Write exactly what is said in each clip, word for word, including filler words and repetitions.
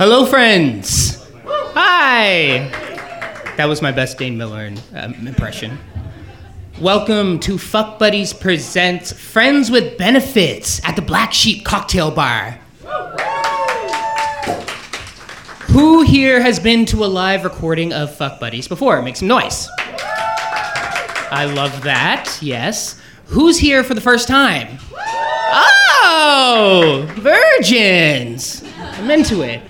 Hello, friends. Hi. That was my best Dane Miller um, impression. Welcome to Fuck Buddies Presents Friends with Benefits at the Black Sheep Cocktail Bar. Who here has been to a live recording of Fuck Buddies before? Make some noise. I love that, yes. Who's here for the first time? Oh, virgins. I'm into it.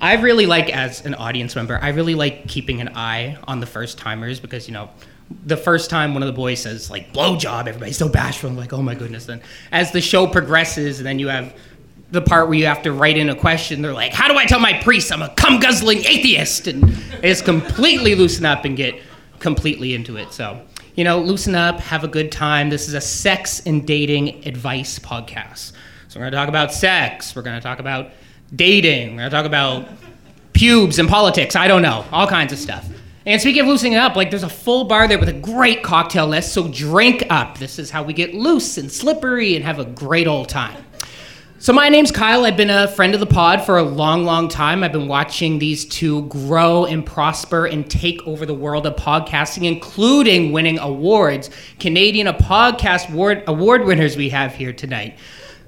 I really like, as an audience member, I really like keeping an eye on the first-timers because, you know, the first time one of the boys says, like, blowjob, everybody's so bashful. I'm like, oh my goodness. Then as the show progresses, and then you have the part where you have to write in a question, they're like, how do I tell my priest I'm a cum-guzzling atheist? And they just completely loosen up and get completely into it. So, you know, loosen up, have a good time. This is a sex and dating advice podcast. So we're going to talk about sex. We're going to talk about dating. We're going to talk about pubes and politics. I don't know. All kinds of stuff. And speaking of loosening up, like, there's a full bar there with a great cocktail list, so drink up. This is how we get loose and slippery and have a great old time. So my name's Kyle. I've been a friend of the pod for a long, long time. I've been watching these two grow and prosper and take over the world of podcasting, including winning awards. Canadian Podcast award, award winners we have here tonight.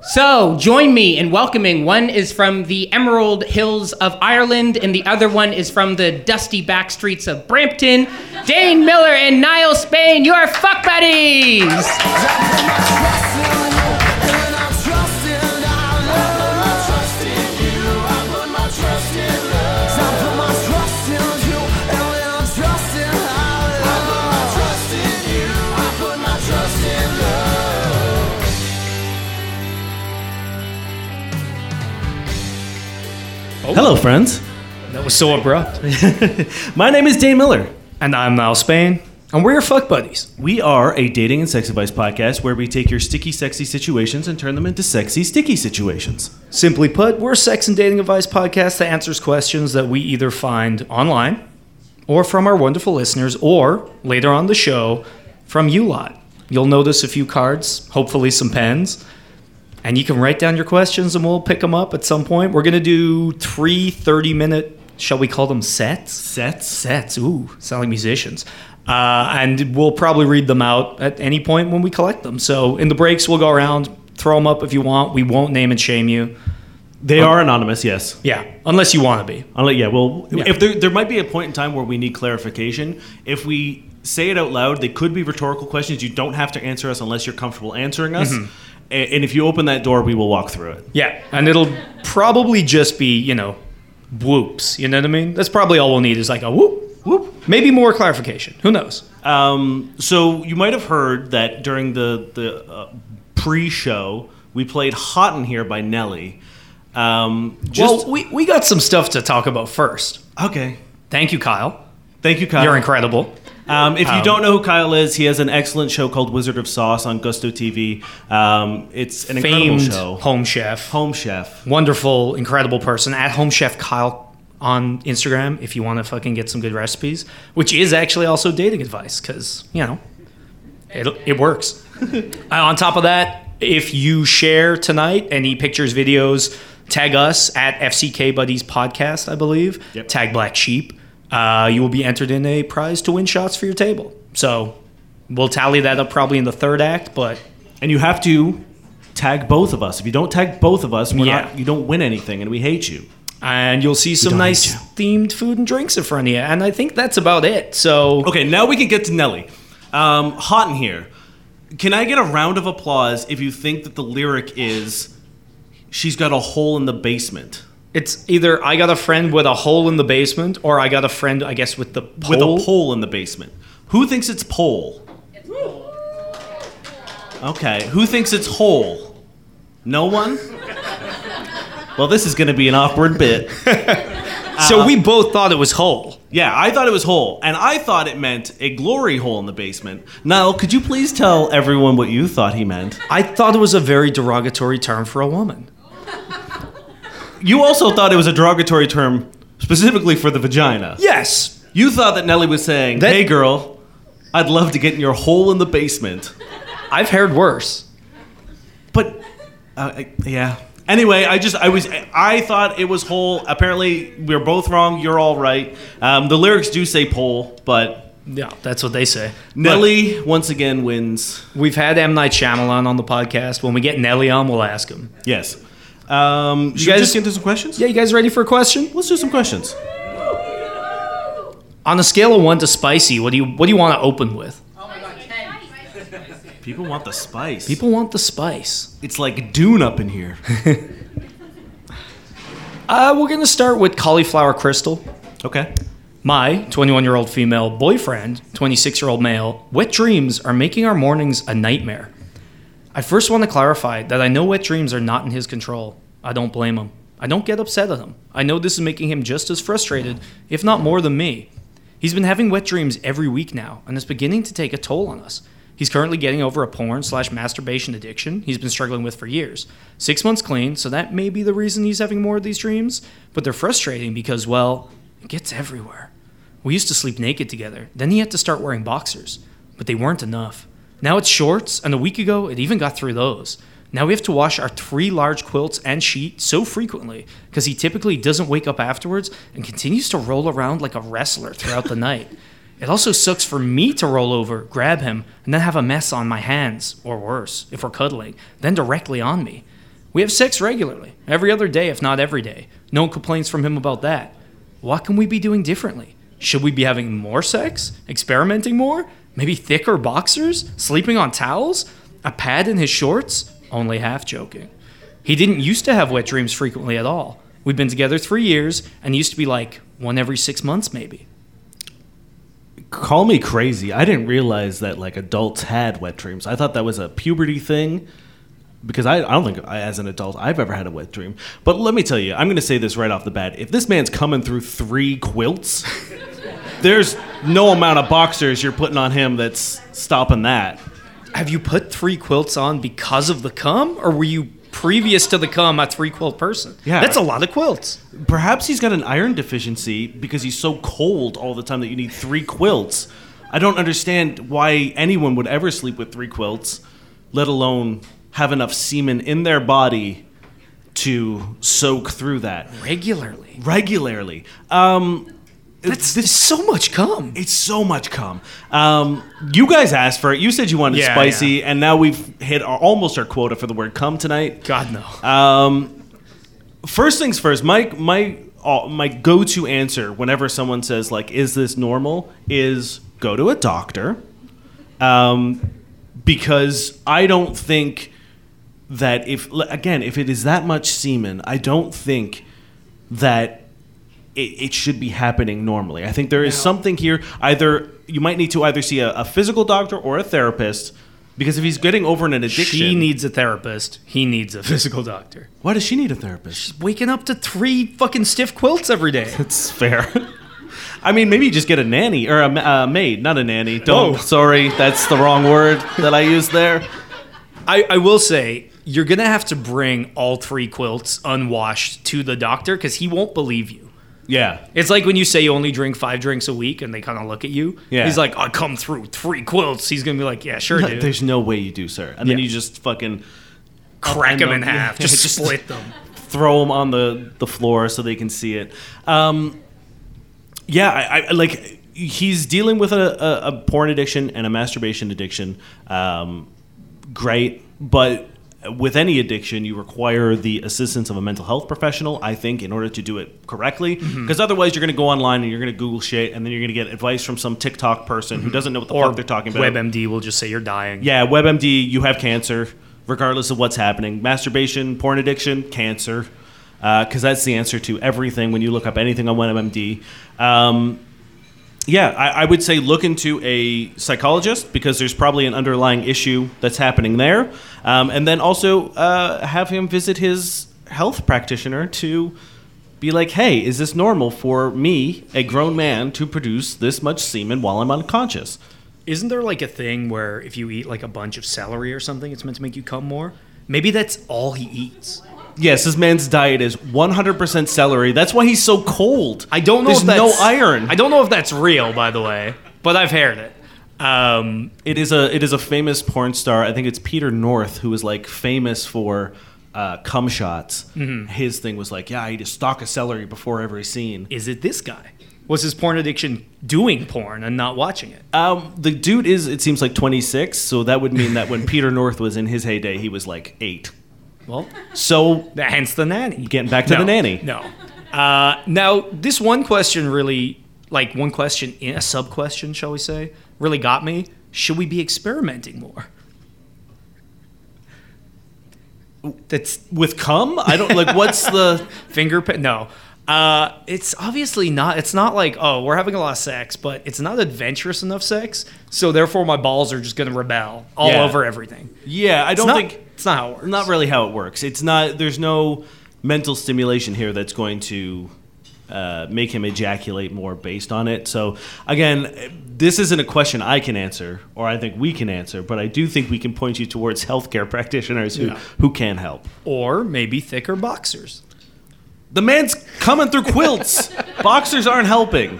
So join me in welcoming. One is from the Emerald Hills of Ireland, and the other one is from the dusty back streets of Brampton. Dane Miller and Niall Spain, your Fuck Buddies! Hello, friends. That was so abrupt. My name is Dane Miller. And I'm Niall Spain. And we're your Fuck Buddies. We are a dating and sex advice podcast where we take your sticky, sexy situations and turn them into sexy, sticky situations. Simply put, we're a sex and dating advice podcast that answers questions that we either find online or from our wonderful listeners or, later on the show, from you lot. You'll notice a few cards, hopefully some pens. And you can write down your questions, and we'll pick them up at some point. We're going to do three thirty-minute, shall we call them sets? Sets? Sets. Ooh, sound like musicians. Uh, and we'll probably read them out at any point when we collect them. So in the breaks, we'll go around, throw them up if you want. We won't name and shame you. They um, are anonymous, yes. Yeah, unless you want to be. Unless, yeah, well, yeah. If there, there might be a point in time where we need clarification. If we say it out loud, they could be rhetorical questions. You don't have to answer us unless you're comfortable answering us. Mm-hmm. And if you open that door, we will walk through it. Yeah, and it'll probably just be, you know, whoops. You know what I mean? That's probably all we'll need is like a whoop, whoop. Maybe more clarification. Who knows? Um, so you might have heard that during the, the uh, pre-show, we played Hot in Here by Nelly. Um, just well, we, we got some stuff to talk about first. Okay. Thank you, Kyle. Thank you, Kyle. You're incredible. Um, if you um, don't know who Kyle is, he has an excellent show called Wizard of Sauce on Gusto T V. Um, it's an famed incredible show. Home chef. Home chef. Wonderful, incredible person. At Home Chef Kyle on Instagram if you want to fucking get some good recipes, which is actually also dating advice because, you know, it it works. uh, on top of that, if you share tonight any pictures, videos, tag us at F C K Buddies Podcast, I believe. Yep. Tag Black Sheep. Uh, you will be entered in a prize to win shots for your table. So we'll tally that up probably in the third act, but... And you have to tag both of us. If you don't tag both of us, we're yeah. not, you don't win anything, and we hate you. And you'll see some nice themed food and drinks in front of you, and I think that's about it, so... Okay, now we can get to Nelly. Um, Hot in Here. Can I get a round of applause if you think that the lyric is, she's got a hole in the basement? It's either I got a friend with a hole in the basement, or I got a friend, I guess, with the pole. With a pole in the basement. Who thinks it's pole? It's pole. Okay. Who thinks it's hole? No one? Well, this is going to be an awkward bit. So uh, we both thought it was hole. Yeah, I thought it was hole, and I thought it meant a glory hole in the basement. Niall, could you please tell everyone what you thought he meant? I thought it was a very derogatory term for a woman. You also thought it was a derogatory term specifically for the vagina. Yes. You thought that Nelly was saying, that, hey, girl, I'd love to get in your hole in the basement. I've heard worse. But, uh, yeah. Anyway, I just I was I thought it was whole. Apparently, we we're both wrong. You're all right. Um, the lyrics do say pole, but. Yeah, that's what they say. Nelly, but once again, wins. We've had M. Night Shyamalan on the podcast. When we get Nelly on, we'll ask him. Yes. Um, Should you guys, we just get into some questions? Yeah, you guys ready for a question? Let's do some questions. On a scale of one to spicy, what do you what do you want to open with? Oh my god, ten. People want the spice. People want the spice. It's like Dune up in here. uh, we're going to start with cauliflower crystal. Okay. My twenty-one-year-old female boyfriend, twenty-six-year-old male, wet dreams are making our mornings a nightmare. I first want to clarify that I know wet dreams are not in his control. I don't blame him. I don't get upset at him. I know this is making him just as frustrated, if not more than me. He's been having wet dreams every week now, and it's beginning to take a toll on us. He's currently getting over a porn slash masturbation addiction he's been struggling with for years. Six months clean, so that may be the reason he's having more of these dreams, but they're frustrating because, well, it gets everywhere. We used to sleep naked together. Then he had to start wearing boxers, but they weren't enough. Now it's shorts, and a week ago, it even got through those. Now we have to wash our three large quilts and sheet so frequently because he typically doesn't wake up afterwards and continues to roll around like a wrestler throughout the night. It also sucks for me to roll over, grab him, and then have a mess on my hands, or worse, if we're cuddling, then directly on me. We have sex regularly, every other day, if not every day. No complaints from him about that. What can we be doing differently? Should we be having more sex? Experimenting more? Maybe thicker boxers? Sleeping on towels? A pad in his shorts? Only half joking. He didn't used to have wet dreams frequently at all. We've been together three years and used to be like one every six months maybe. Call me crazy. I didn't realize that like adults had wet dreams. I thought that was a puberty thing. Because I, I don't think I, as an adult I've ever had a wet dream. But let me tell you, I'm going to say this right off the bat. If this man's coming through three quilts, there's no amount of boxers you're putting on him that's stopping that. Have you put three quilts on because of the cum? Or were you previous to the cum a three-quilt person? Yeah. That's a lot of quilts. Perhaps he's got an iron deficiency because he's so cold all the time that you need three quilts. I don't understand why anyone would ever sleep with three quilts, let alone have enough semen in their body to soak through that. Regularly. Regularly. Um, That's this, so much cum. It's so much cum. Um, you guys asked for it. You said you wanted yeah, spicy, yeah. and now we've hit our, almost our quota for the word cum tonight. God, no. Um, first things first, my, my, uh, my go-to answer whenever someone says, like, is this normal, is go to a doctor. Um, because I don't think... that if, again, if it is that much semen, I don't think that it, it should be happening normally. I think there is no. something here. Either you might need to either see a, a physical doctor or a therapist, because if he's getting over an addiction... She needs a therapist. He needs a physical doctor. Why does she need a therapist? She's waking up to three fucking stiff quilts every day. That's fair. I mean, maybe you just get a nanny or a uh, maid, not a nanny. Don't. Oh. Sorry, that's the wrong word that I used there. I, I will say... You're going to have to bring all three quilts unwashed to the doctor because he won't believe you. Yeah. It's like when you say you only drink five drinks a week and they kind of look at you. Yeah. He's like, I come through three quilts. He's going to be like, yeah, sure, no, dude. There's no way you do, sir. And yeah. then you just fucking... Crack them in half. Just, just split them. Throw them on the, the floor so they can see it. Um, yeah, I, I like... He's dealing with a, a, a porn addiction and a masturbation addiction. Um, great, but... With any addiction, you require the assistance of a mental health professional, I think, in order to do it correctly. Because mm-hmm. otherwise, you're going to go online and you're going to Google shit, and then you're going to get advice from some TikTok person mm-hmm. who doesn't know what the or fuck they're talking about. WebMD will just say you're dying. Yeah, WebMD, you have cancer, regardless of what's happening. Masturbation, porn addiction, cancer. Because uh, that's the answer to everything when you look up anything on WebMD. Um, yeah, I, I would say look into a psychologist because there's probably an underlying issue that's happening there. Um, and then also uh, have him visit his health practitioner to be like, hey, is this normal for me, a grown man, to produce this much semen while I'm unconscious? Isn't there like a thing where if you eat like a bunch of celery or something, it's meant to make you cum more? Maybe that's all he eats. Yes, this man's diet is one hundred percent celery. That's why he's so cold. I don't know There's if that's... no iron. I don't know if that's real, by the way, but I've heard it. Um, it is a it is a famous porn star. I think it's Peter North, who is like famous for uh, cum shots, mm-hmm. his thing was like, yeah, I eat a stalk of celery before every scene. Is it this guy? Was his porn addiction doing porn and not watching it? Um, the dude is, it seems like twenty-six, so that would mean that when Peter North was in his heyday, he was like eight. Well, so hence the nanny. Getting back to no, the nanny. No. Uh, now, this one question really, like one question, in a sub-question, shall we say, really got me. Should we be experimenting more? That's with cum? I don't, like, what's the... Finger... Pe- no. Uh, it's obviously not, it's not like, oh, we're having a lot of sex, but it's not adventurous enough sex, so therefore my balls are just going to rebel all yeah. over everything. Yeah, I don't it's not, think... It's not how it works. Not really how it works. It's not, there's no mental stimulation here that's going to uh, make him ejaculate more based on it. So, again, this isn't a question I can answer, or I think we can answer, but I do think we can point you towards healthcare practitioners who, yeah. who can help. Or maybe thicker boxers. The man's coming through quilts. Boxers aren't helping.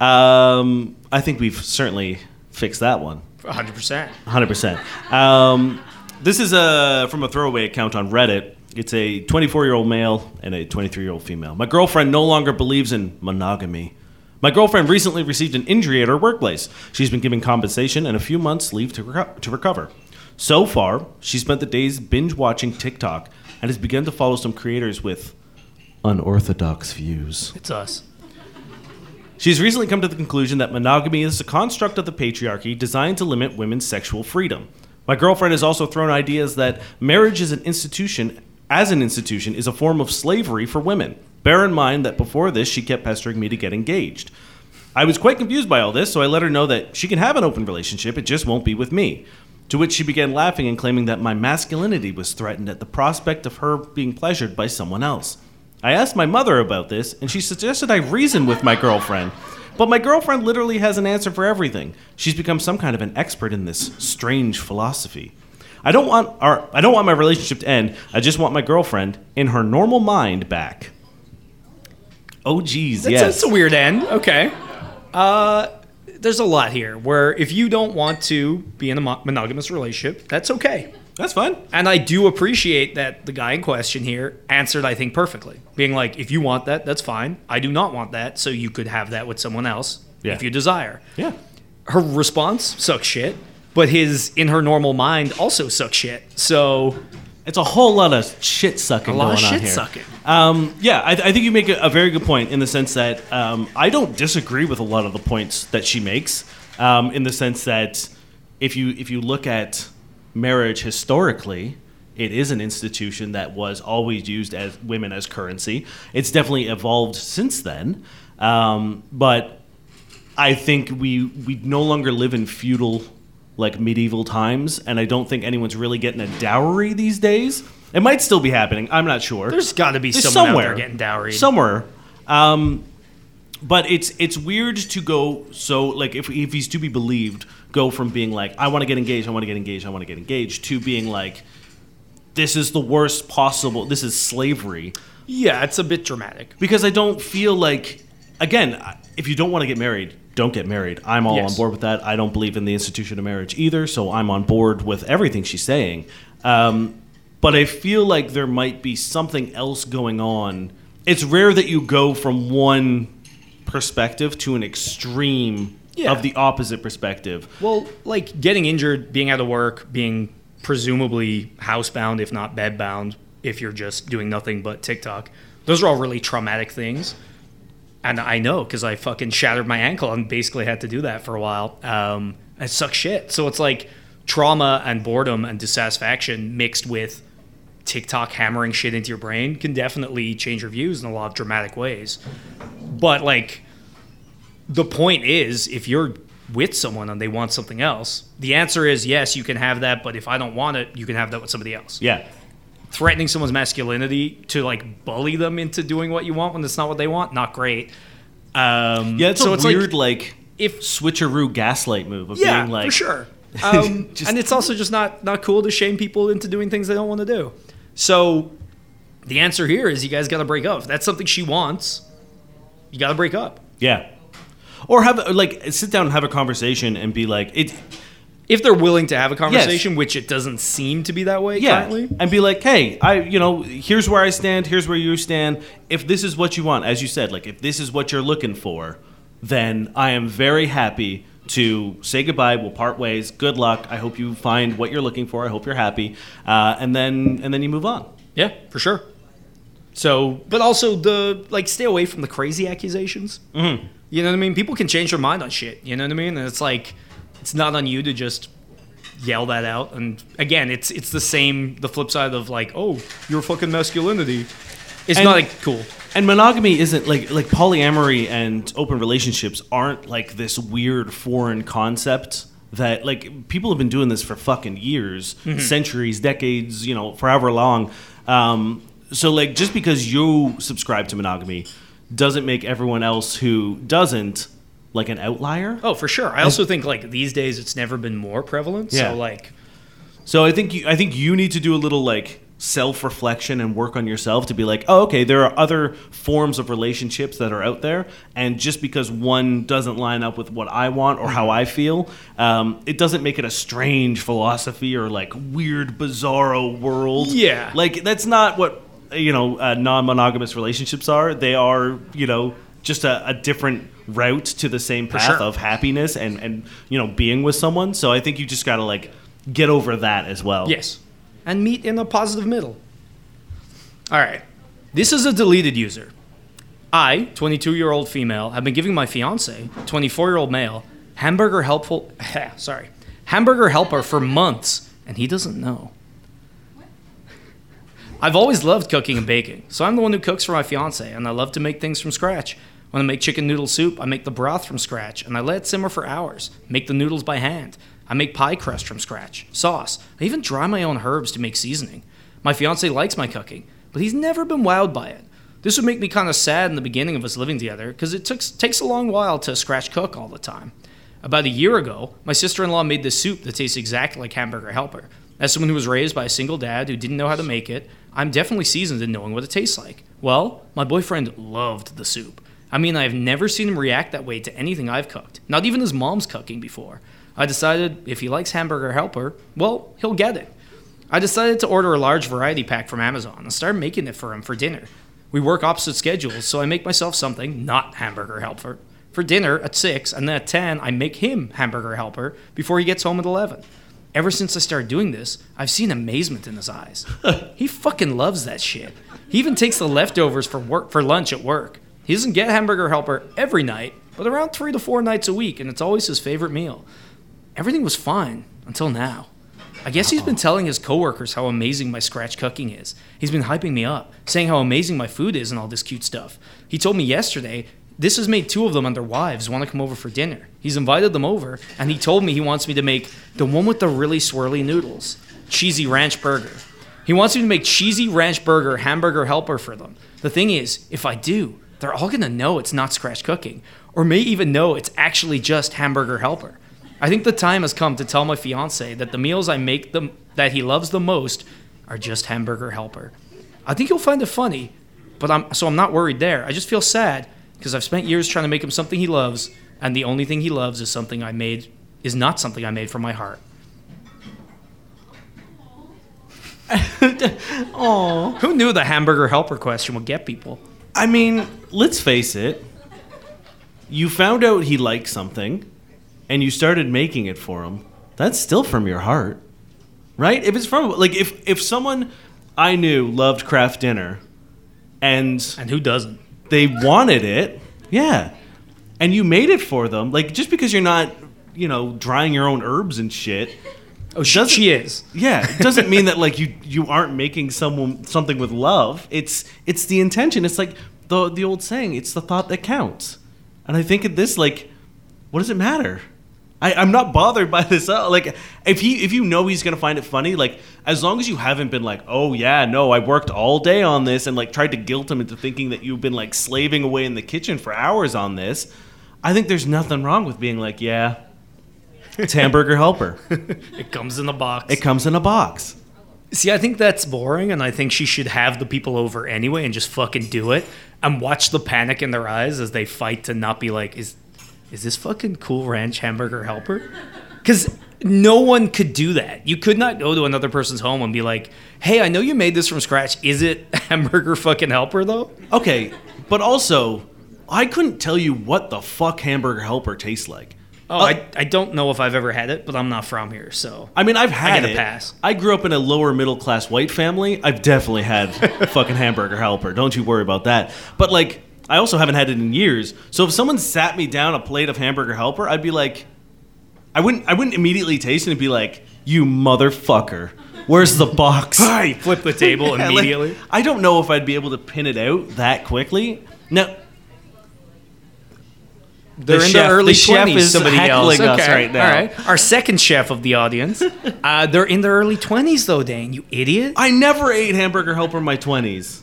Um, I think we've certainly fixed that one. one hundred percent. one hundred percent. Um, this is a, from a throwaway account on Reddit. It's a twenty-four-year-old male and a twenty-three-year-old female. My girlfriend no longer believes in monogamy. My girlfriend recently received an injury at her workplace. She's been given compensation and a few months leave to, reco- to recover. So far, she spent the days binge-watching TikTok and has begun to follow some creators with unorthodox views. It's us. She's recently come to the conclusion that monogamy is a construct of the patriarchy designed to limit women's sexual freedom. My girlfriend has also thrown ideas that marriage is an institution, as an institution, is a form of slavery for women. Bear in mind that before this, she kept pestering me to get engaged. I was quite confused by all this, so I let her know that she can have an open relationship, it just won't be with me. To which she began laughing and claiming that my masculinity was threatened at the prospect of her being pleasured by someone else. I asked my mother about this, and she suggested I reason with my girlfriend. But my girlfriend literally has an answer for everything. She's become some kind of an expert in this strange philosophy. I don't want our, I don't want my relationship to end. I just want my girlfriend, in her normal mind, back. Oh, geez, that's, yes. That's a weird end. Okay. Uh... There's a lot here where if you don't want to be in a monogamous relationship, that's okay. That's fine. And I do appreciate that the guy in question here answered, I think, perfectly. Being like, if you want that, that's fine. I do not want that, so you could have that with someone else yeah. if you desire. Yeah. Her response sucks shit, but his in her normal mind also sucks shit. So... It's a whole lot of shit sucking going on here. A lot of shit sucking. Um, yeah, I, th- I think you make a, a very good point in the sense that um, I don't disagree with a lot of the points that she makes. Um, in the sense that if you if you look at marriage historically, it is an institution that was always used as women as currency. It's definitely evolved since then, um, but I think we we no longer live in feudal. Like medieval times, and I don't think anyone's really getting a dowry these days. It might still be happening. I'm not sure. There's got to be There's someone somewhere, out there getting dowried. Somewhere. Um, but it's it's weird to go so, like, if, if he's to be believed, go from being like, I want to get engaged, I want to get engaged, I want to get engaged, to being like, this is the worst possible, this is slavery. Yeah, it's a bit dramatic. Because I don't feel like, again, if you don't want to get married, don't get married. I'm all yes. on board with that. I don't believe in the institution of marriage either, so I'm on board with everything she's saying. Um, but I feel like there might be something else going on. It's rare that you go from one perspective to an extreme yeah. of the opposite perspective. Well, like getting injured, being out of work, being presumably housebound, if not bedbound, if you're just doing nothing but TikTok. Those are all really traumatic things. And I know, because I fucking shattered my ankle and basically had to do that for a while. Um, it sucks shit. So it's like trauma and boredom and dissatisfaction mixed with TikTok hammering shit into your brain can definitely change your views in a lot of dramatic ways. But, like, the point is, if you're with someone and they want something else, the answer is, yes, you can have that, but if I don't want it, you can have that with somebody else. Yeah. Threatening someone's masculinity to, like, bully them into doing what you want when it's not what they want, not great. Um, yeah, it's so a it's weird, like, like, if switcheroo gaslight move of yeah, being like... Yeah, for sure. Um, just, and it's also just not, not cool to shame people into doing things they don't want to do. So the answer here is you guys got to break up. If that's something she wants, you got to break up. Yeah. Or, have like, sit down and have a conversation and be like... it. if they're willing to have a conversation, yes. which it doesn't seem to be that way yeah. currently. And be like, hey, I, you know, here's where I stand, here's where you stand. If this is what you want, as you said, like, if this is what you're looking for, then I am very happy to say goodbye, we'll part ways, good luck, I hope you find what you're looking for, I hope you're happy, uh, and then and then you move on. Yeah, for sure. So, but also, the like, stay away from the crazy accusations. Mm-hmm. You know what I mean? People can change their mind on shit, you know what I mean? And it's like, it's not on you to just yell that out. And again, it's it's the same, the flip side of like, oh, your fucking masculinity. It's and, not like, cool. And monogamy isn't like, like polyamory and open relationships aren't like this weird foreign concept that like people have been doing this for fucking years, mm-hmm. centuries, decades, you know, forever long. Um, so like just because you subscribe to monogamy doesn't make everyone else who doesn't like an outlier. Oh, for sure. I and, also think like these days it's never been more prevalent. Yeah. So like, so I think you, I think you need to do a little like self-reflection and work on yourself to be like, oh, okay, there are other forms of relationships that are out there, and just because one doesn't line up with what I want or how I feel, um, it doesn't make it a strange philosophy or like weird, bizarro world. Yeah. Like that's not what, you know, uh, non-monogamous relationships are. They are, you know, just a, a different route to the same path sure. of happiness and, and, you know, being with someone. So I think you just got to like get over that as well. Yes. And meet in a positive middle. All right. This is a deleted user. I, twenty-two-year-old female, have been giving my fiancé, twenty-four-year-old male, hamburger helpful, sorry, hamburger helper for months, and he doesn't know. I've always loved cooking and baking, so I'm the one who cooks for my fiancé, and I love to make things from scratch. When I make chicken noodle soup, I make the broth from scratch, and I let it simmer for hours, make the noodles by hand. I make pie crust from scratch, sauce. I even dry my own herbs to make seasoning. My fiancé likes my cooking, but he's never been wowed by it. This would make me kind of sad in the beginning of us living together, because it took, takes a long while to scratch cook all the time. About a year ago, my sister-in-law made this soup that tastes exactly like hamburger helper. As someone who was raised by a single dad who didn't know how to make it, I'm definitely seasoned in knowing what it tastes like. Well, my boyfriend loved the soup. I mean, I've never seen him react that way to anything I've cooked, not even his mom's cooking before. I decided if he likes hamburger helper, well, he'll get it. I decided to order a large variety pack from Amazon and start making it for him for dinner. We work opposite schedules, so I make myself something not hamburger helper for dinner at six, and then at ten, I make him hamburger helper before he gets home at eleven. Ever since I started doing this, I've seen amazement in his eyes. He fucking loves that shit. He even takes the leftovers for work for lunch at work. He doesn't get hamburger helper every night, but around three to four nights a week, and it's always his favorite meal. Everything was fine until now. I guess he's been telling his coworkers how amazing my scratch cooking is. He's been hyping me up, saying how amazing my food is and all this cute stuff. He told me yesterday, this has made two of them and their wives want to come over for dinner. He's invited them over, and he told me he wants me to make the one with the really swirly noodles, cheesy ranch burger. He wants me to make cheesy ranch burger hamburger helper for them. The thing is, if I do, they're all going to know it's not scratch cooking, or may even know it's actually just hamburger helper. I think the time has come to tell my fiancé that the meals I make them that he loves the most are just hamburger helper. I think he'll find it funny, but I'm so I'm not worried there. I just feel sad because I've spent years trying to make him something he loves, and the only thing he loves is something I made is not something I made from my heart. Aww. Who knew the hamburger helper question would get people? I mean, let's face it. You found out he likes something, and you started making it for him. That's still from your heart, right? If it's from, like, if if someone I knew loved craft dinner, and and who doesn't? They wanted it, yeah. And you made it for them, like, just because you're not, you know, drying your own herbs and shit. Oh, she, she is. Yeah, it doesn't mean that like you you aren't making someone something with love. It's it's the intention. It's like the the old saying. It's the thought that counts. And I think at this, like, what does it matter? I, I'm not bothered by this. Like, if he, if you know he's gonna find it funny, like, as long as you haven't been like, oh yeah, no, I worked all day on this and like tried to guilt him into thinking that you've been like slaving away in the kitchen for hours on this, I think there's nothing wrong with being like, yeah, it's hamburger helper. It comes in a box. It comes in a box. See, I think that's boring, and I think she should have the people over anyway and just fucking do it and watch the panic in their eyes as they fight to not be like, is. Is this fucking cool ranch hamburger helper? Because No one could do that. You could not go to another person's home and be like, hey, I know you made this from scratch. Is it Hamburger Fucking Helper, though? Okay, but also, I couldn't tell you what the fuck Hamburger Helper tastes like. Oh, uh, I, I don't know if I've ever had it, but I'm not from here, so... I mean, I've had I gotta it. Pass. I grew up in a lower middle-class white family. I've definitely had fucking Hamburger Helper. Don't you worry about that. But, like, I also haven't had it in years. So if someone sat me down a plate of Hamburger Helper, I'd be like... I wouldn't I wouldn't immediately taste it and be like, you motherfucker, where's the box? I flip the table yeah, immediately. Like, I don't know if I'd be able to pin it out that quickly. Now, they're the in chef, the early the chef twenties. Is somebody heckling okay. us right now. All right. Our second chef of the audience. uh, they're in their early twenties, though, Dane, you idiot. I never ate Hamburger Helper in my twenties.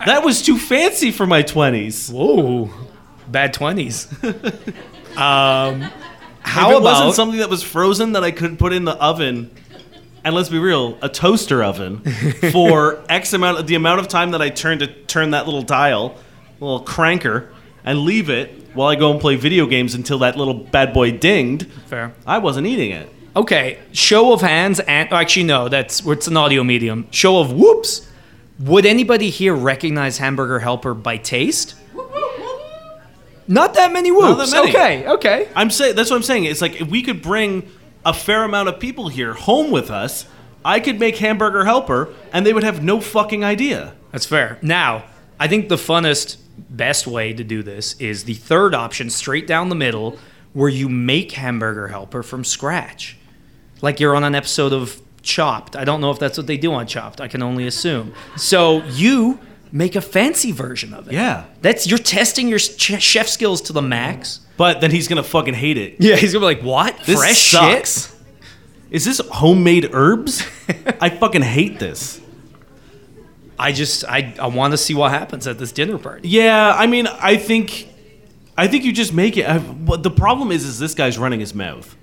I, that was too fancy for my twenties. Whoa. Bad twenties. um... How if it about, wasn't something that was frozen that I could put in the oven, and let's be real, a toaster oven, for X amount of the amount of time that I turn to turn that little dial, little cranker, and leave it while I go and play video games until that little bad boy dinged. Fair. I wasn't eating it. Okay. Show of hands and... Actually, no. That's it's an audio medium. Show of whoops. Would anybody here recognize Hamburger Helper by taste? Not that many whoops. Not that many. Okay, okay. I'm saying that's what I'm saying. It's like if we could bring a fair amount of people here home with us, I could make Hamburger Helper, and they would have no fucking idea. That's fair. Now, I think the funnest, best way to do this is the third option, straight down the middle, where you make Hamburger Helper from scratch, like you're on an episode of Chopped. I don't know if that's what they do on Chopped. I can only assume. So you. Make a fancy version of it. Yeah. That's you're testing your ch- chef skills to the max. But then he's going to fucking hate it. Yeah, he's going to be like, what? This fresh sucks. Shit? Is this homemade herbs? I fucking hate this. I just, I, I want to see what happens at this dinner party. Yeah, I mean, I think I think you just make it. I've, what the problem is, is this guy's running his mouth.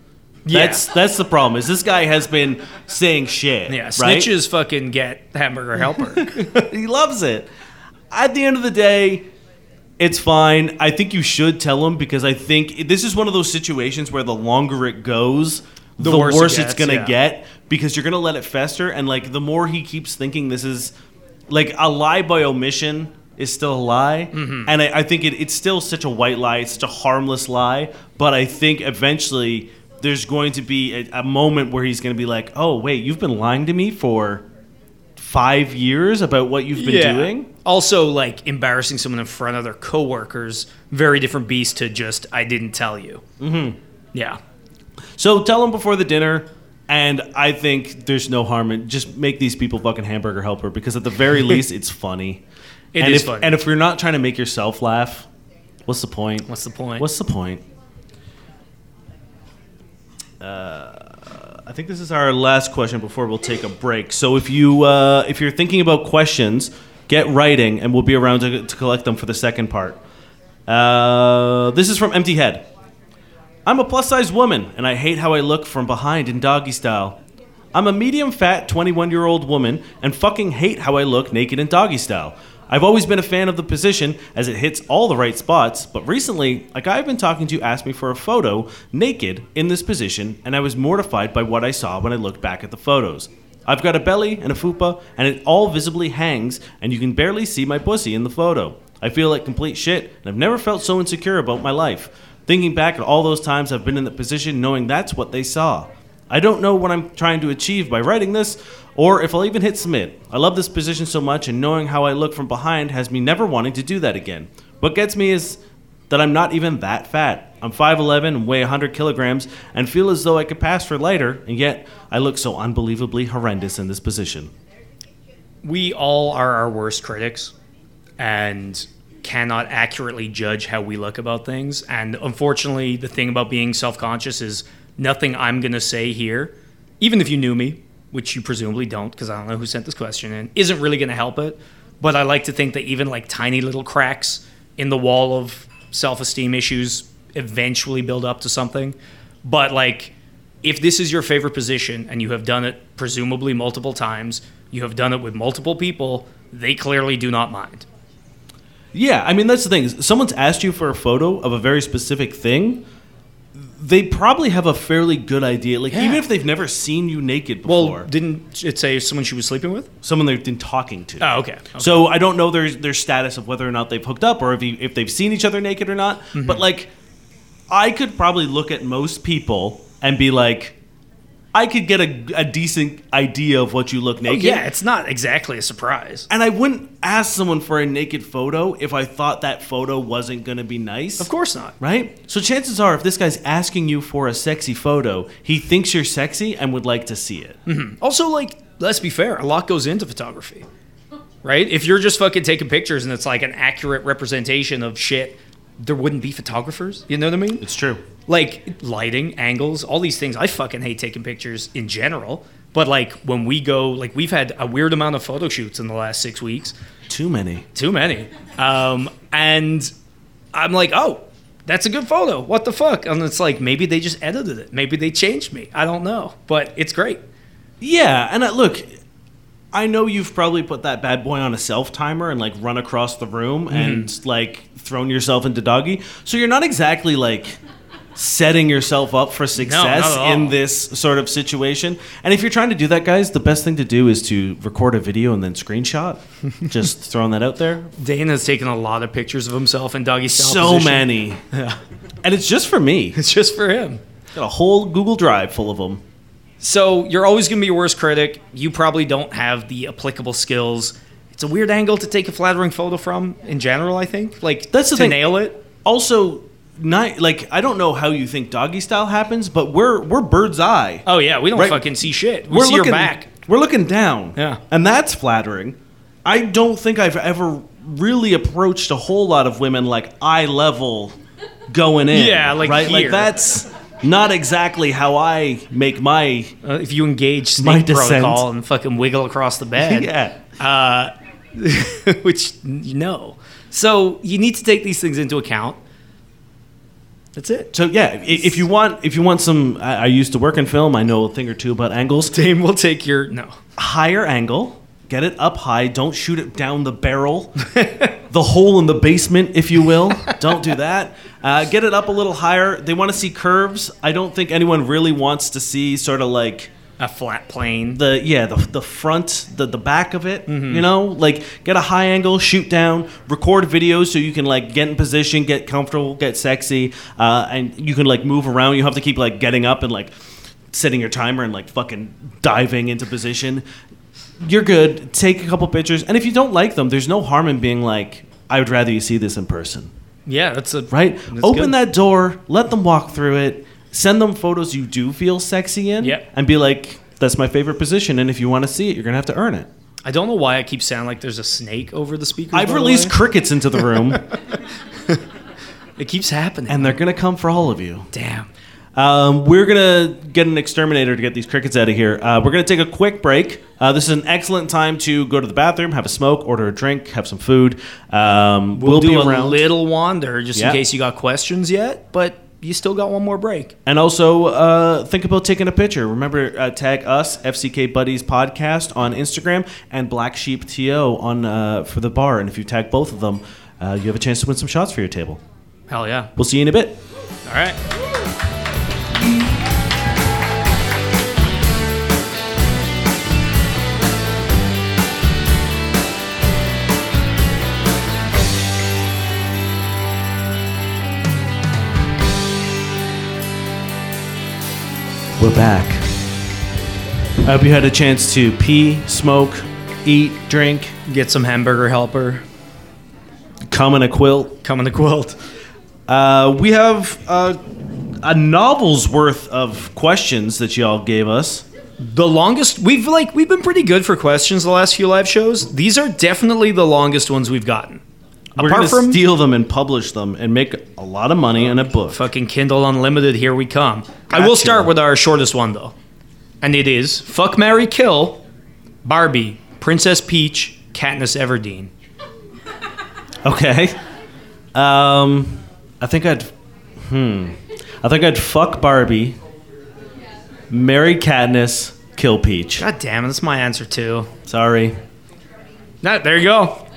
Yeah. That's that's the problem, is this guy has been saying shit. Yeah, snitches right? fucking get Hamburger Helper. He loves it. At the end of the day, it's fine. I think you should tell him, because I think this is one of those situations where the longer it goes, the, the worse, worse it gets, it's going to yeah. get, because you're going to let it fester, and like the more he keeps thinking this is, like a lie by omission is still a lie, mm-hmm. and I, I think it, it's still such a white lie, it's such a harmless lie, but I think eventually... there's going to be a, a moment where he's going to be like, oh, wait, you've been lying to me for five years about what you've been yeah. doing? Also, like, embarrassing someone in front of their coworkers, very different beast to just, I didn't tell you. Mm-hmm. Yeah. So tell him before the dinner, and I think there's no harm in just make these people fucking Hamburger Helper, because at the very least, it's funny. It and is if, funny. And if you're not trying to make yourself laugh, what's the point? What's the point? What's the point? Uh, I think this is our last question before we'll take a break. So if you uh, if you're thinking about questions, get writing, and we'll be around to, to collect them for the second part. Uh, this is from Empty Head. I'm a plus-size woman, and I hate how I look from behind in doggy style. I'm a medium-fat twenty-one-year-old woman, and fucking hate how I look naked in doggy style. I've always been a fan of the position, as it hits all the right spots, but recently, a guy I've been talking to asked me for a photo, naked, in this position, and I was mortified by what I saw when I looked back at the photos. I've got a belly and a fupa, and it all visibly hangs, and you can barely see my pussy in the photo. I feel like complete shit, and I've never felt so insecure about my life. Thinking back at all those times I've been in that position, knowing that's what they saw. I don't know what I'm trying to achieve by writing this, or if I'll even hit submit. I love this position so much, and knowing how I look from behind has me never wanting to do that again. What gets me is that I'm not even that fat. I'm five eleven and weigh one hundred kilograms, and feel as though I could pass for lighter, and yet I look so unbelievably horrendous in this position. We all are our worst critics, and cannot accurately judge how we look about things. And unfortunately, the thing about being self-conscious is nothing I'm going to say here, even if you knew me, which you presumably don't, because I don't know who sent this question in, isn't really going to help it. But I like to think that even like tiny little cracks in the wall of self-esteem issues eventually build up to something. But like, if this is your favorite position and you have done it presumably multiple times, you have done it with multiple people, they clearly do not mind. Yeah, I mean, that's the thing. Someone's asked you for a photo of a very specific thing. they probably have a fairly good idea. Like, yeah. even if they've never seen you naked before. Well, didn't it say someone she was sleeping with? Someone they've been talking to. Oh, okay. okay. So I don't know their their status of whether or not they've hooked up or if you, if they've seen each other naked or not. Mm-hmm. But, like, I could probably look at most people and be like, I could get a, a decent idea of what you look naked. Oh, yeah, it's not exactly a surprise. And I wouldn't ask someone for a naked photo if I thought that photo wasn't going to be nice. Of course not. Right? So chances are if this guy's asking you for a sexy photo, he thinks you're sexy and would like to see it. Mm-hmm. Also, like, let's be fair, a lot goes into photography, right? If you're just fucking taking pictures and it's like an accurate representation of shit, there wouldn't be photographers. You know what I mean? It's true. Like, lighting, angles, all these things. I fucking hate taking pictures in general. But, like, when we go... Like, we've had a weird amount of photo shoots in the last six weeks. Too many. Too many. Um, and I'm like, oh, that's a good photo. What the fuck? And it's like, maybe they just edited it. Maybe they changed me. I don't know. But it's great. Yeah. And, I, look... I know you've probably put that bad boy on a self-timer and, like, run across the room mm-hmm. and, like, thrown yourself into doggy. So you're not exactly, like, setting yourself up for success no, in this sort of situation. And if you're trying to do that, guys, the best thing to do is to record a video and then screenshot. Just throwing that out there. Dane has taken a lot of pictures of himself in doggy style So position. many. Yeah. And it's just for me. It's just for him. Got a whole Google Drive full of them. So you're always going to be your worst critic. You probably don't have the applicable skills. It's a weird angle to take a flattering photo from in general, I think. Like, that's the to thing. Nail it. Also, not, like, I don't know how you think doggy style happens, but we're we're bird's eye. Oh, yeah. We don't right? fucking see shit. We we're see looking, your back. We're looking down. Yeah. And that's flattering. I don't think I've ever really approached a whole lot of women, like, eye level going in. Yeah, like right? Here. Like, that's... Not exactly how I make my uh, if you engage snake protocol and fucking wiggle across the bed. Yeah. Uh, which, no. So you need to take these things into account. That's it. So, yeah, if you want if you want some... I, I used to work in film. I know a thing or two about angles. Dane will take your... No. Higher angle. Get it up high. Don't shoot it down the barrel. The hole in the basement, if you will. Don't do that. Uh, get it up a little higher. They want to see curves. I don't think anyone really wants to see sort of like... A flat plane. The Yeah, the the front, the, the back of it, mm-hmm. you know? Like, get a high angle, shoot down, record videos so you can, like, get in position, get comfortable, get sexy, uh, and you can, like, move around. You have to keep, like, getting up and, like, setting your timer and, like, fucking diving into position. You're good. Take a couple pictures. And if you don't like them, there's no harm in being like, I would rather you see this in person. Yeah, that's a... Right? That's Open good. that door. Let them walk through it. Send them photos you do feel sexy in. Yeah. And be like, that's my favorite position. And if you want to see it, you're going to have to earn it. I don't know why I keep sounding like there's a snake over the speaker. I've released crickets into the room. It keeps happening. And they're going to come for all of you. Damn. Um, we're going to get an exterminator to get these crickets out of here. Uh, we're going to take a quick break. Uh, this is an excellent time to go to the bathroom, have a smoke, order a drink, have some food. Um, we'll, we'll do a around. little wander just yeah. in case you got questions yet, but you still got one more break. And also uh, think about taking a picture. Remember, uh, tag us, F C K Buddies Podcast on Instagram and Black Sheep T O on, uh, for the bar. And if you tag both of them, uh, you have a chance to win some shots for your table. Hell yeah. We'll see you in a bit. All right. We're back. I hope you had a chance to pee, smoke, eat, drink. Get some hamburger helper. Come in a quilt. Come in a quilt. Uh, we have uh, a novel's worth of questions that y'all gave us. The longest... We've like we've been pretty good for questions the last few live shows. These are definitely the longest ones we've gotten. We're Apart gonna from, steal them and publish them and make a lot of money in a book. Fucking Kindle Unlimited, here we come. Gotcha. I will start with our shortest one, though. And it is Fuck, Marry, Kill, Barbie, Princess Peach, Katniss Everdeen. Okay. Um, I think I'd... Hmm. I think I'd fuck Barbie, marry Katniss, kill Peach. God damn it, that's my answer, too. Sorry. No, there you go.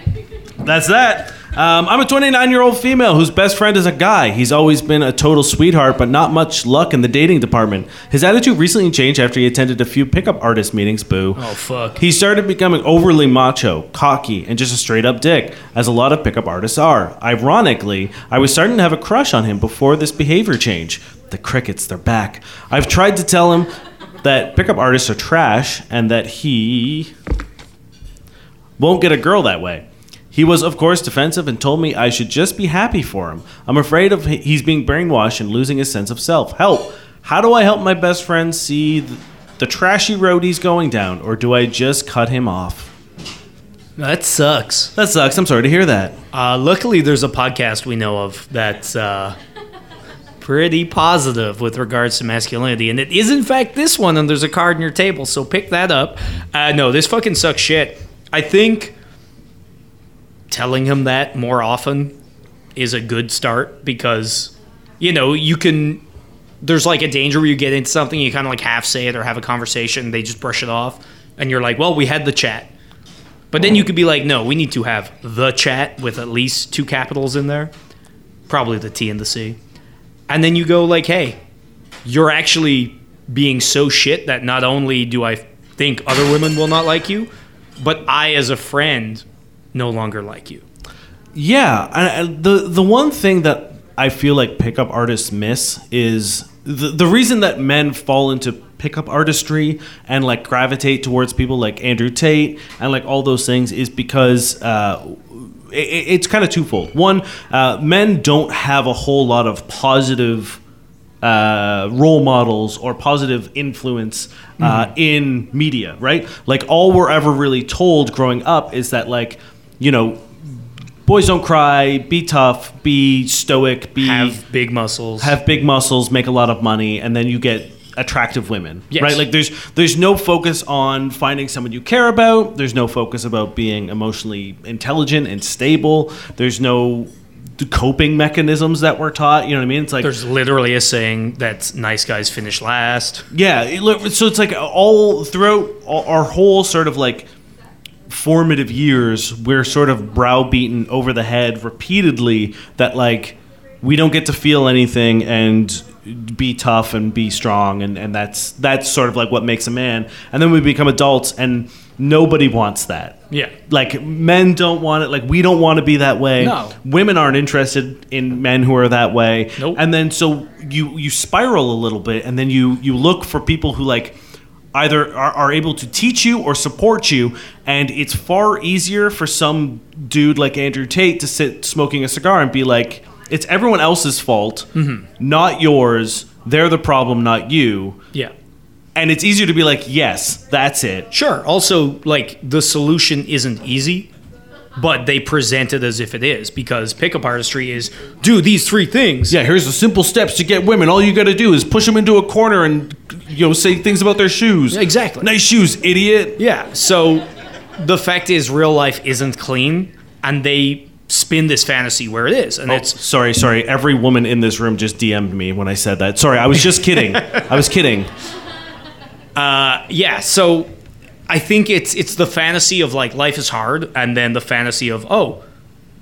That's that. Um, I'm a twenty-nine-year-old female whose best friend is a guy. He's always been a total sweetheart, but not much luck in the dating department. His attitude recently changed after he attended a few pickup artist meetings, boo. Oh, fuck. He started becoming overly macho, cocky, and just a straight-up dick, as a lot of pickup artists are. Ironically, I was starting to have a crush on him before this behavior change. The crickets, they're back. I've tried to tell him that pickup artists are trash and that he won't get a girl that way. He was, of course, defensive and told me I should just be happy for him. I'm afraid of he's being brainwashed and losing his sense of self. Help! How do I help my best friend see the, the trashy road he's going down, or do I just cut him off? That sucks. That sucks. I'm sorry to hear that. Uh, luckily, there's a podcast we know of that's uh, pretty positive with regards to masculinity, and it is, in fact, this one, and there's a card on your table, so pick that up. Uh, no, this fucking sucks shit. I think telling him that more often is a good start because, you know, you can, there's like a danger where you get into something, you kind of like half say it or have a conversation, they just brush it off, and you're like, well, we had the chat. But then you could be like, no, we need to have the chat with at least two capitals in there, probably the T and the C. And then you go like, hey, you're actually being so shit that not only do I think other women will not like you, but I as a friend no longer like you. Yeah, I, the the one thing that I feel like pickup artists miss is the the reason that men fall into pickup artistry and like gravitate towards people like Andrew Tate and like all those things is because uh, it, it's kind of twofold. One, uh, men don't have a whole lot of positive Uh, role models or positive influence uh, mm-hmm. in media, right? Like all we're ever really told growing up is that like, you know, boys don't cry, be tough, be stoic, be have big muscles, have big muscles, make a lot of money, and then you get attractive women, yes. Right? Like there's there's no focus on finding someone you care about. There's no focus about being emotionally intelligent and stable. There's no coping mechanisms that we're taught, you know what I mean? It's like there's literally a saying that nice guys finish last. Yeah, it, so it's like all throughout our whole sort of like formative years, we're sort of browbeaten over the head repeatedly that like we don't get to feel anything and be tough and be strong, and and that's that's sort of like what makes a man. And then we become adults and nobody wants that. Yeah. Like, men don't want it. Like, we don't want to be that way. No. Women aren't interested in men who are that way. Nope. And then so you, you spiral a little bit, and then you, you look for people who, like, either are, are able to teach you or support you, and it's far easier for some dude like Andrew Tate to sit smoking a cigar and be like, it's everyone else's fault, mm-hmm. not yours. They're the problem, not you. Yeah. And it's easier to be like, yes, that's it. Sure. Also, like, the solution isn't easy, but they present it as if it is, because pickup artistry is, do these three things. Yeah, here's the simple steps to get women. All you got to do is push them into a corner and, you know, say things about their shoes. Exactly. Nice shoes, idiot. Yeah. So the fact is real life isn't clean, and they spin this fantasy where it is, and oh, it's sorry sorry every woman in this room just D M'd me when I said that. Sorry, I was just kidding. I was kidding. Uh, yeah, so I think it's it's the fantasy of like life is hard, and then the fantasy of, oh,